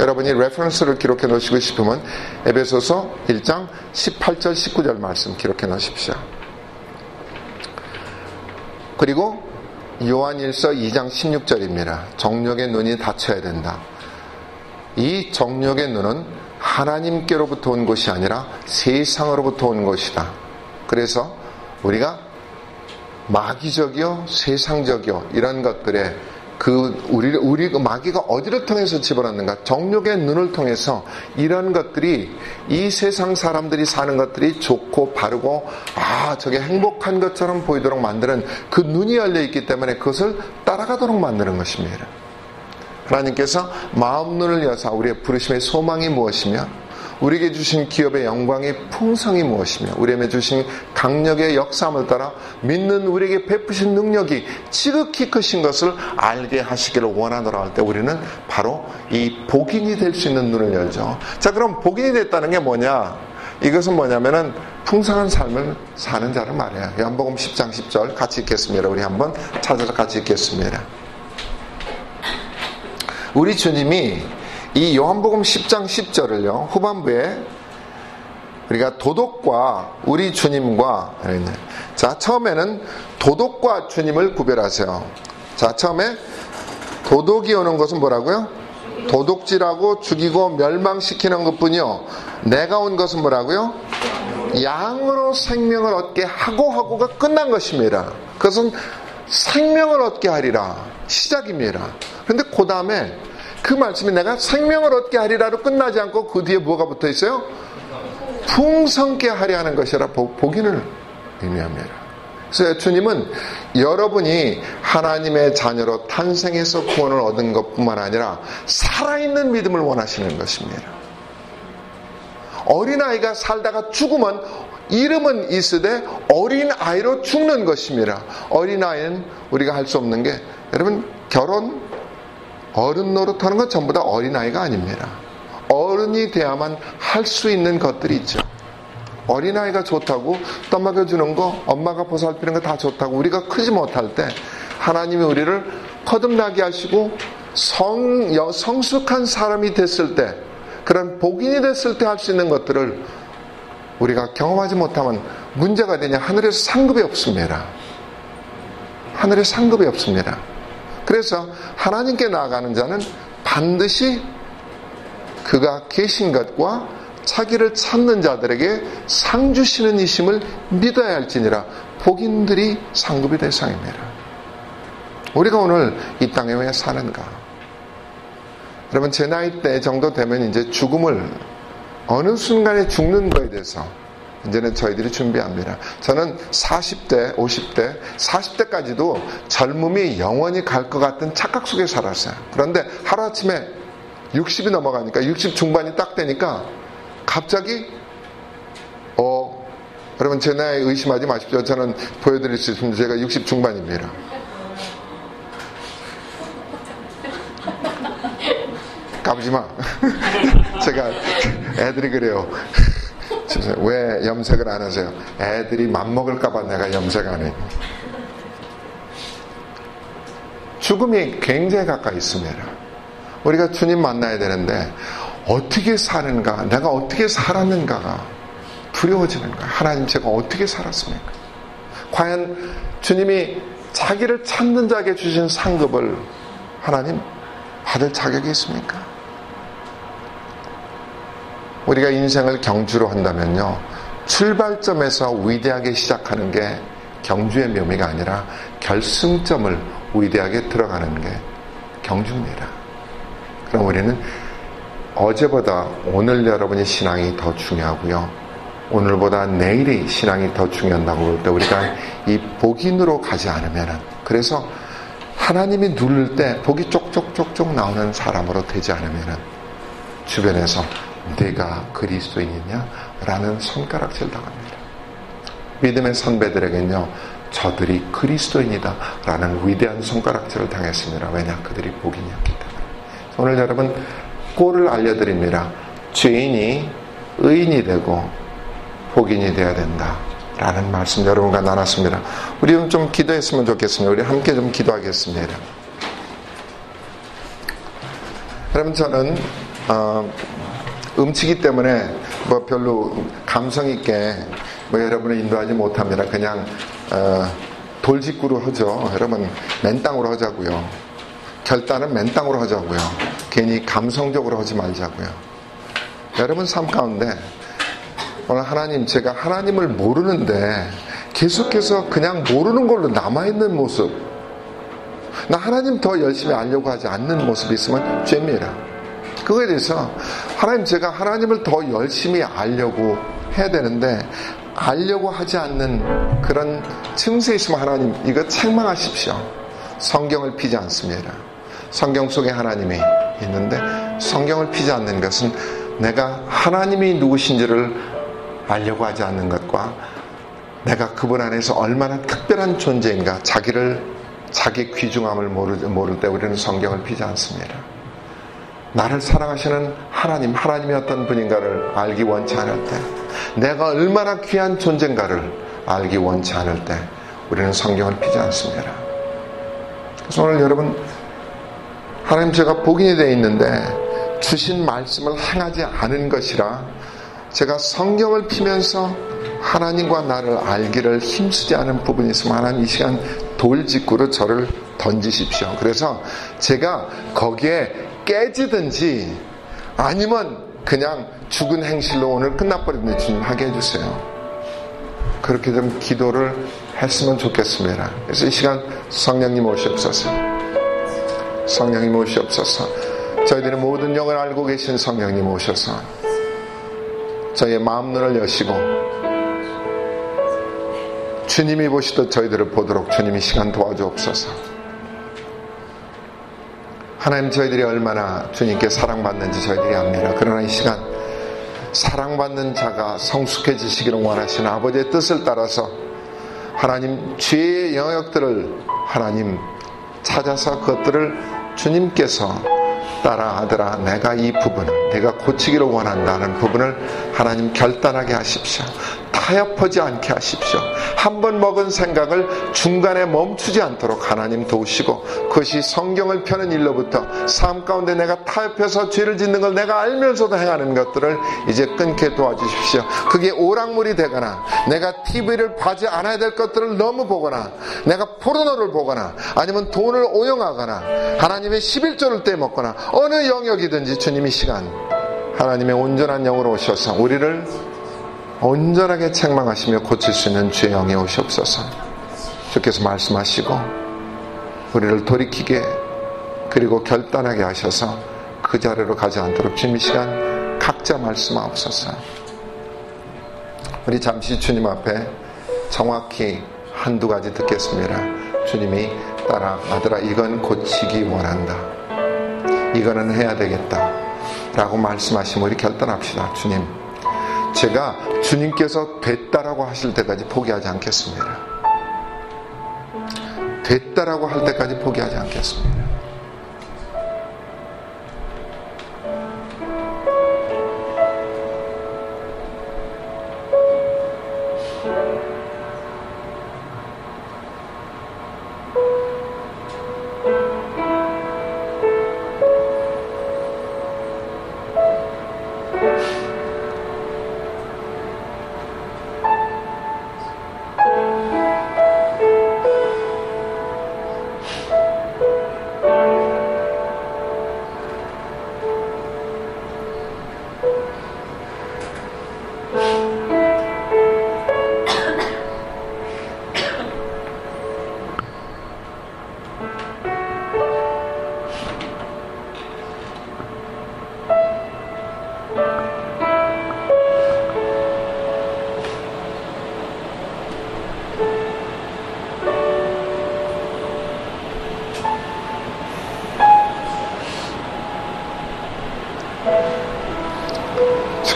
여러분이 레퍼런스를 기록해 놓으시고 싶으면 에베소서 1장 18절 19절 말씀 기록해 놓으십시오. 그리고 요한일서 2장 16절입니다. 정욕의 눈이 닫혀야 된다. 이 정욕의 눈은 하나님께로부터 온 것이 아니라 세상으로부터 온 것이다. 그래서 우리가 마귀적이요 세상적이요 이런 것들에 우리 마귀가 어디를 통해서 집어넣는가? 정욕의 눈을 통해서 이런 것들이, 이 세상 사람들이 사는 것들이 좋고 바르고 저게 행복한 것처럼 보이도록 만드는 그 눈이 열려있기 때문에 그것을 따라가도록 만드는 것입니다. 하나님께서 마음 눈을 여사 우리의 부르심의 소망이 무엇이며, 우리에게 주신 기업의 영광의 풍성이 무엇이며, 우리에게 주신 강력의 역사함을 따라 믿는 우리에게 베푸신 능력이 지극히 크신 것을 알게 하시기를 원하노라 할 때 우리는 바로 이 복인이 될 수 있는 눈을 열죠. 자, 그럼 복인이 됐다는 게 뭐냐? 이것은 뭐냐면은 풍성한 삶을 사는 자를 말해요. 요한복음 10장 10절 같이 읽겠습니다. 우리 한번 찾아서 같이 읽겠습니다. 우리 주님이 이 요한복음 10장 10절을요, 후반부에 우리가 도독과 우리 주님과, 자, 처음에는 도독과 주님을 구별하세요. 자, 처음에 도독이 오는 것은 뭐라고요? 도둑질하고 죽이고 멸망시키는 것뿐이요, 내가 온 것은 뭐라고요? 양으로 생명을 얻게 하고, 하고가 끝난 것입니다. 그것은 생명을 얻게 하리라, 시작입니다. 그런데 그 다음에 그 말씀이 내가 생명을 얻게 하리라로 끝나지 않고 그 뒤에 뭐가 붙어 있어요? 풍성케 하려 하는 것이라 보기를 의미합니다. 그래서 주님은 여러분이 하나님의 자녀로 탄생해서 구원을 얻은 것뿐만 아니라 살아있는 믿음을 원하시는 것입니다. 어린아이가 살다가 죽으면 이름은 있으되 어린아이로 죽는 것입니다. 어린아이는 우리가 할 수 없는 게, 여러분 결혼, 어른 노릇하는 건 전부 다 어린아이가 아닙니다. 어른이 돼야만 할 수 있는 것들이 있죠. 어린아이가 좋다고 떠먹여주는 거, 엄마가 보살피는 거 다 좋다고, 우리가 크지 못할 때 하나님이 우리를 거듭나게 하시고 성숙한 사람이 됐을 때, 그런 복인이 됐을 때 할 수 있는 것들을 우리가 경험하지 못하면 문제가 되냐? 하늘에서 상급이 없습니다. 하늘에 상급이 없습니다. 그래서 하나님께 나아가는 자는 반드시 그가 계신 것과 자기를 찾는 자들에게 상 주시는 이심을 믿어야 할지니라. 복인들이 상급의 대상입니다. 우리가 오늘 이 땅에 왜 사는가? 여러분, 제 나이 때 정도 되면 이제 죽음을, 어느 순간에 죽는 거에 대해서 이제는 저희들이 준비합니다. 저는 40대, 50대, 40대까지도 젊음이 영원히 갈 것 같은 착각 속에 살았어요. 그런데 하루아침에 60이 넘어가니까, 60 중반이 딱 되니까 갑자기 여러분 제 나이 의심하지 마십시오. 저는 보여드릴 수 있습니다. 제가 60 중반입니다. 가보지마. 제가 애들이 그래요. 왜 염색을 안 하세요? 애들이 맘먹을까봐 내가 염색 안 해요. 죽음이 굉장히 가까이 있습니다. 우리가 주님 만나야 되는데 어떻게 사는가, 내가 어떻게 살았는가가 두려워지는 거야. 하나님, 제가 어떻게 살았습니까? 과연 주님이 자기를 찾는 자에게 주신 상급을 하나님 받을 자격이 있습니까? 우리가 인생을 경주로 한다면요, 출발점에서 위대하게 시작하는 게 경주의 묘미가 아니라 결승점을 위대하게 들어가는 게 경주입니다. 그럼 우리는 어제보다 오늘 여러분의 신앙이 더 중요하고요, 오늘보다 내일의 신앙이 더 중요한다고 볼 때 우리가 이 복인으로 가지 않으면, 그래서 하나님이 누를 때 복이 쪽쪽쪽쪽 나오는 사람으로 되지 않으면 주변에서 내가 그리스도인이냐? 라는 손가락질 당합니다. 믿음의 선배들에게는요, 저들이 그리스도인이다 라는 위대한 손가락질을 당했습니다. 왜냐? 그들이 복인이었기 때문에. 오늘 여러분 꼴을 알려드립니다. 죄인이 의인이 되고 복인이 되어야 된다 라는 말씀 여러분과 나눴습니다. 우리 좀 기도했으면 좋겠습니다. 우리 함께 좀 기도하겠습니다. 여러분, 저는 음치기 때문에 뭐 별로 감성 있게 뭐 여러분을 인도하지 못합니다. 그냥 돌직구로 하죠. 여러분, 맨땅으로 하자고요. 결단은 맨땅으로 하자고요. 괜히 감성적으로 하지 말자고요. 여러분 삶 가운데 오늘 하나님, 제가 하나님을 모르는데 계속해서 그냥 모르는 걸로 남아있는 모습, 나 하나님 더 열심히 알려고 하지 않는 모습이 있으면 죄입니다. 그거에 대해서 하나님, 제가 하나님을 더 열심히 알려고 해야 되는데 알려고 하지 않는 그런 증세 있으면 하나님 이거 책망하십시오. 성경을 피지 않습니다. 성경 속에 하나님이 있는데 성경을 피지 않는 것은 내가 하나님이 누구신지를 알려고 하지 않는 것과 내가 그분 안에서 얼마나 특별한 존재인가, 자기 귀중함을 모를 때 우리는 성경을 피지 않습니다. 나를 사랑하시는 하나님, 하나님이 어떤 분인가를 알기 원치 않을 때, 내가 얼마나 귀한 존재인가를 알기 원치 않을 때 우리는 성경을 피지 않습니다. 그래서 오늘 여러분, 하나님, 제가 복인이 되어 있는데 주신 말씀을 행하지 않은 것이라 제가 성경을 피면서 하나님과 나를 알기를 힘쓰지 않은 부분이 있으면 하나님, 이 시간 돌직구로 저를 던지십시오. 그래서 제가 거기에 깨지든지 아니면 그냥 죽은 행실로 오늘 끝나버리든지 주님 하게 해주세요. 그렇게 좀 기도를 했으면 좋겠습니다. 그래서 이 시간 성령님 오시옵소서. 성령님 오시옵소서. 저희들의 모든 영을 알고 계신 성령님 오셔서 저희의 마음 눈을 여시고 주님이 보시듯 저희들을 보도록 주님이 시간 도와주옵소서. 하나님, 저희들이 얼마나 주님께 사랑받는지 저희들이 압니다. 그러나 이 시간 사랑받는 자가 성숙해지시기를 원하시는 아버지의 뜻을 따라서 하나님, 죄의 영역들을 하나님 찾아서 그것들을 주님께서 따라 하더라, 내가 이 부분을 내가 고치기를 원한다는 부분을 하나님 결단하게 하십시오. 타협하지 않게 하십시오. 한 번 먹은 생각을 중간에 멈추지 않도록 하나님 도우시고, 그것이 성경을 펴는 일로부터 삶 가운데 내가 타협해서 죄를 짓는 걸 내가 알면서도 행하는 것들을 이제 끊게 도와주십시오. 그게 오락물이 되거나 내가 TV를 봐지 않아야 될 것들을 너무 보거나 내가 포르노를 보거나 아니면 돈을 오용하거나 하나님의 11조를 떼먹거나 어느 영역이든지 주님이 시간 하나님의 온전한 영으로 오셔서 우리를 온전하게 책망하시며 고칠 수 있는 주의 영에 오시옵소서. 주께서 말씀하시고 우리를 돌이키게 그리고 결단하게 하셔서 그 자리로 가지 않도록 주님 이 시간 각자 말씀하옵소서. 우리 잠시 주님 앞에 정확히 한두 가지 듣겠습니다. 주님이 따라가더라, 이건 고치기 원한다, 이거는 해야 되겠다 라고 말씀하시면 우리 결단합시다. 주님, 제가 주님께서 됐다라고 하실 때까지 포기하지 않겠습니다. 됐다라고 할 때까지 포기하지 않겠습니다.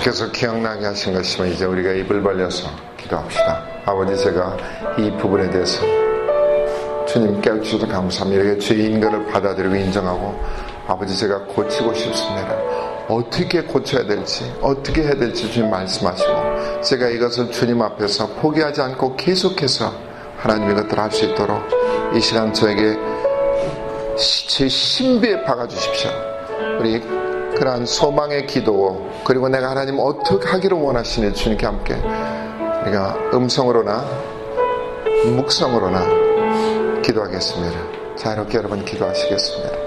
그래서 기억나게 하신 것이면 이제 우리가 입을 벌려서 기도합시다. 아버지, 제가 이 부분에 대해서 주님 깨우쳐주셔서 감사합니다. 이렇게 죄인 거를 받아들이고 인정하고, 아버지, 제가 고치고 싶습니다. 어떻게 고쳐야 될지, 어떻게 해야 될지 주님 말씀하시고, 제가 이것을 주님 앞에서 포기하지 않고 계속해서 하나님 이것들을 할 수 있도록 이 시간 저에게 제 신비에 박아주십시오. 우리 그러한 소망의 기도, 그리고 내가 하나님 어떻게 하기를 원하시니 주님께 함께 우리가 음성으로나 묵성으로나 기도하겠습니다. 자유롭게 여러분 기도하시겠습니다.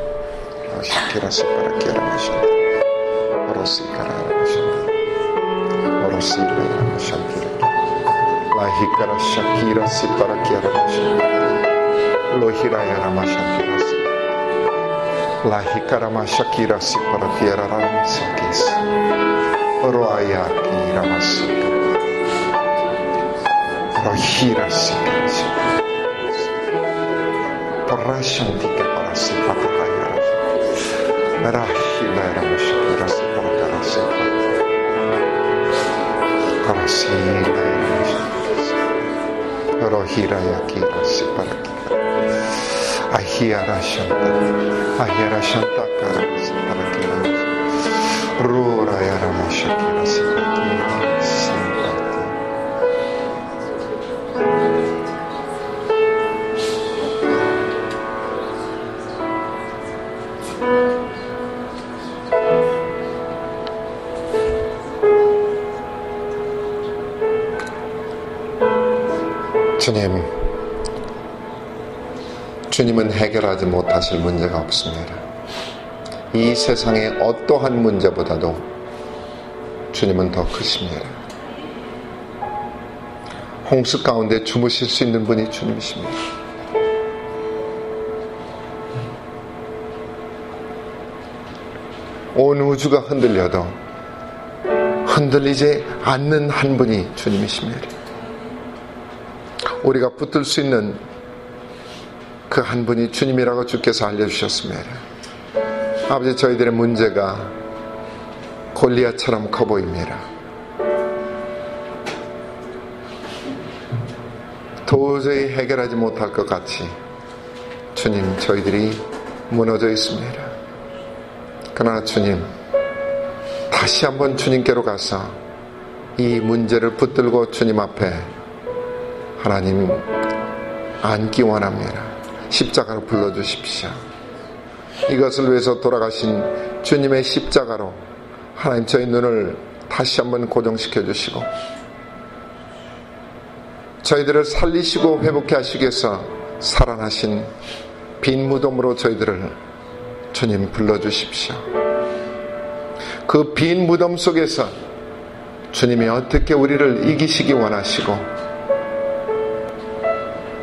La hikarama shakira si para tierra ranzakis. Roaya kira masika. Rohira si kansa. Parashantika para si patahaya. Rahila rama shakira si para karasi. Karasi rama shakira. Rohira yakira si para kira. Ahiara shanta karasi parakiras, rora yara mashakira sipakira simpati. 주님, 주님은 해결하지 못하실 문제가 없습니다. 이 세상의 어떠한 문제보다도 주님은 더 크십니다. 홍수 가운데 주무실 수 있는 분이 주님이십니다. 온 우주가 흔들려도 흔들리지 않는 한 분이 주님이십니다. 우리가 붙들 수 있는 그 한 분이 주님이라고 주께서 알려주셨습니다. 아버지, 저희들의 문제가 골리앗처럼 커 보입니다. 도저히 해결하지 못할 것 같이 주님, 저희들이 무너져 있습니다. 그러나 주님, 다시 한번 주님께로 가서 이 문제를 붙들고 주님 앞에 하나님 앉기 원합니다. 십자가로 불러주십시오. 이것을 위해서 돌아가신 주님의 십자가로 하나님 저희 눈을 다시 한번 고정시켜 주시고, 저희들을 살리시고 회복해 하시기 위해서 살아나신 빈 무덤으로 저희들을 주님 불러주십시오. 그 빈 무덤 속에서 주님이 어떻게 우리를 이기시기 원하시고,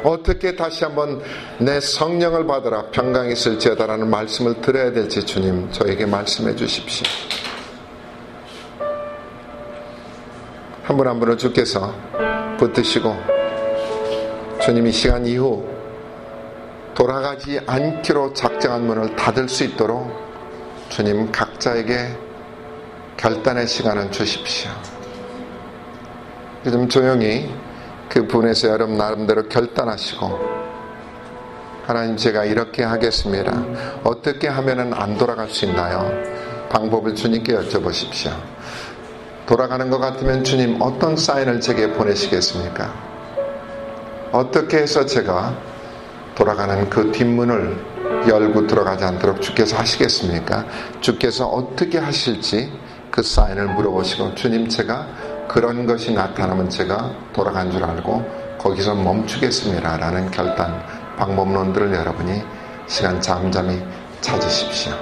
어떻게 다시 한번 내 성령을 받으라 평강이 있을지어다라는 말씀을 들어야 될지 주님 저에게 말씀해 주십시오. 한 분 한 분을 주께서 붙드시고, 주님 이 시간 이후 돌아가지 않기로 작정한 문을 닫을 수 있도록 주님 각자에게 결단의 시간을 주십시오. 요즘 조용히 그 부분에서 여러분 나름대로 결단하시고, 하나님 제가 이렇게 하겠습니다. 어떻게 하면은 안 돌아갈 수 있나요? 방법을 주님께 여쭤보십시오. 돌아가는 것 같으면 주님 어떤 사인을 제게 보내시겠습니까? 어떻게 해서 제가 돌아가는 그 뒷문을 열고 들어가지 않도록 주께서 하시겠습니까? 주께서 어떻게 하실지 그 사인을 물어보시고, 주님 제가 그런 것이 나타나면 제가 돌아간 줄 알고 거기서 멈추겠습니다 라는 결단, 방법론들을 여러분이 시간 잠잠히 찾으십시오.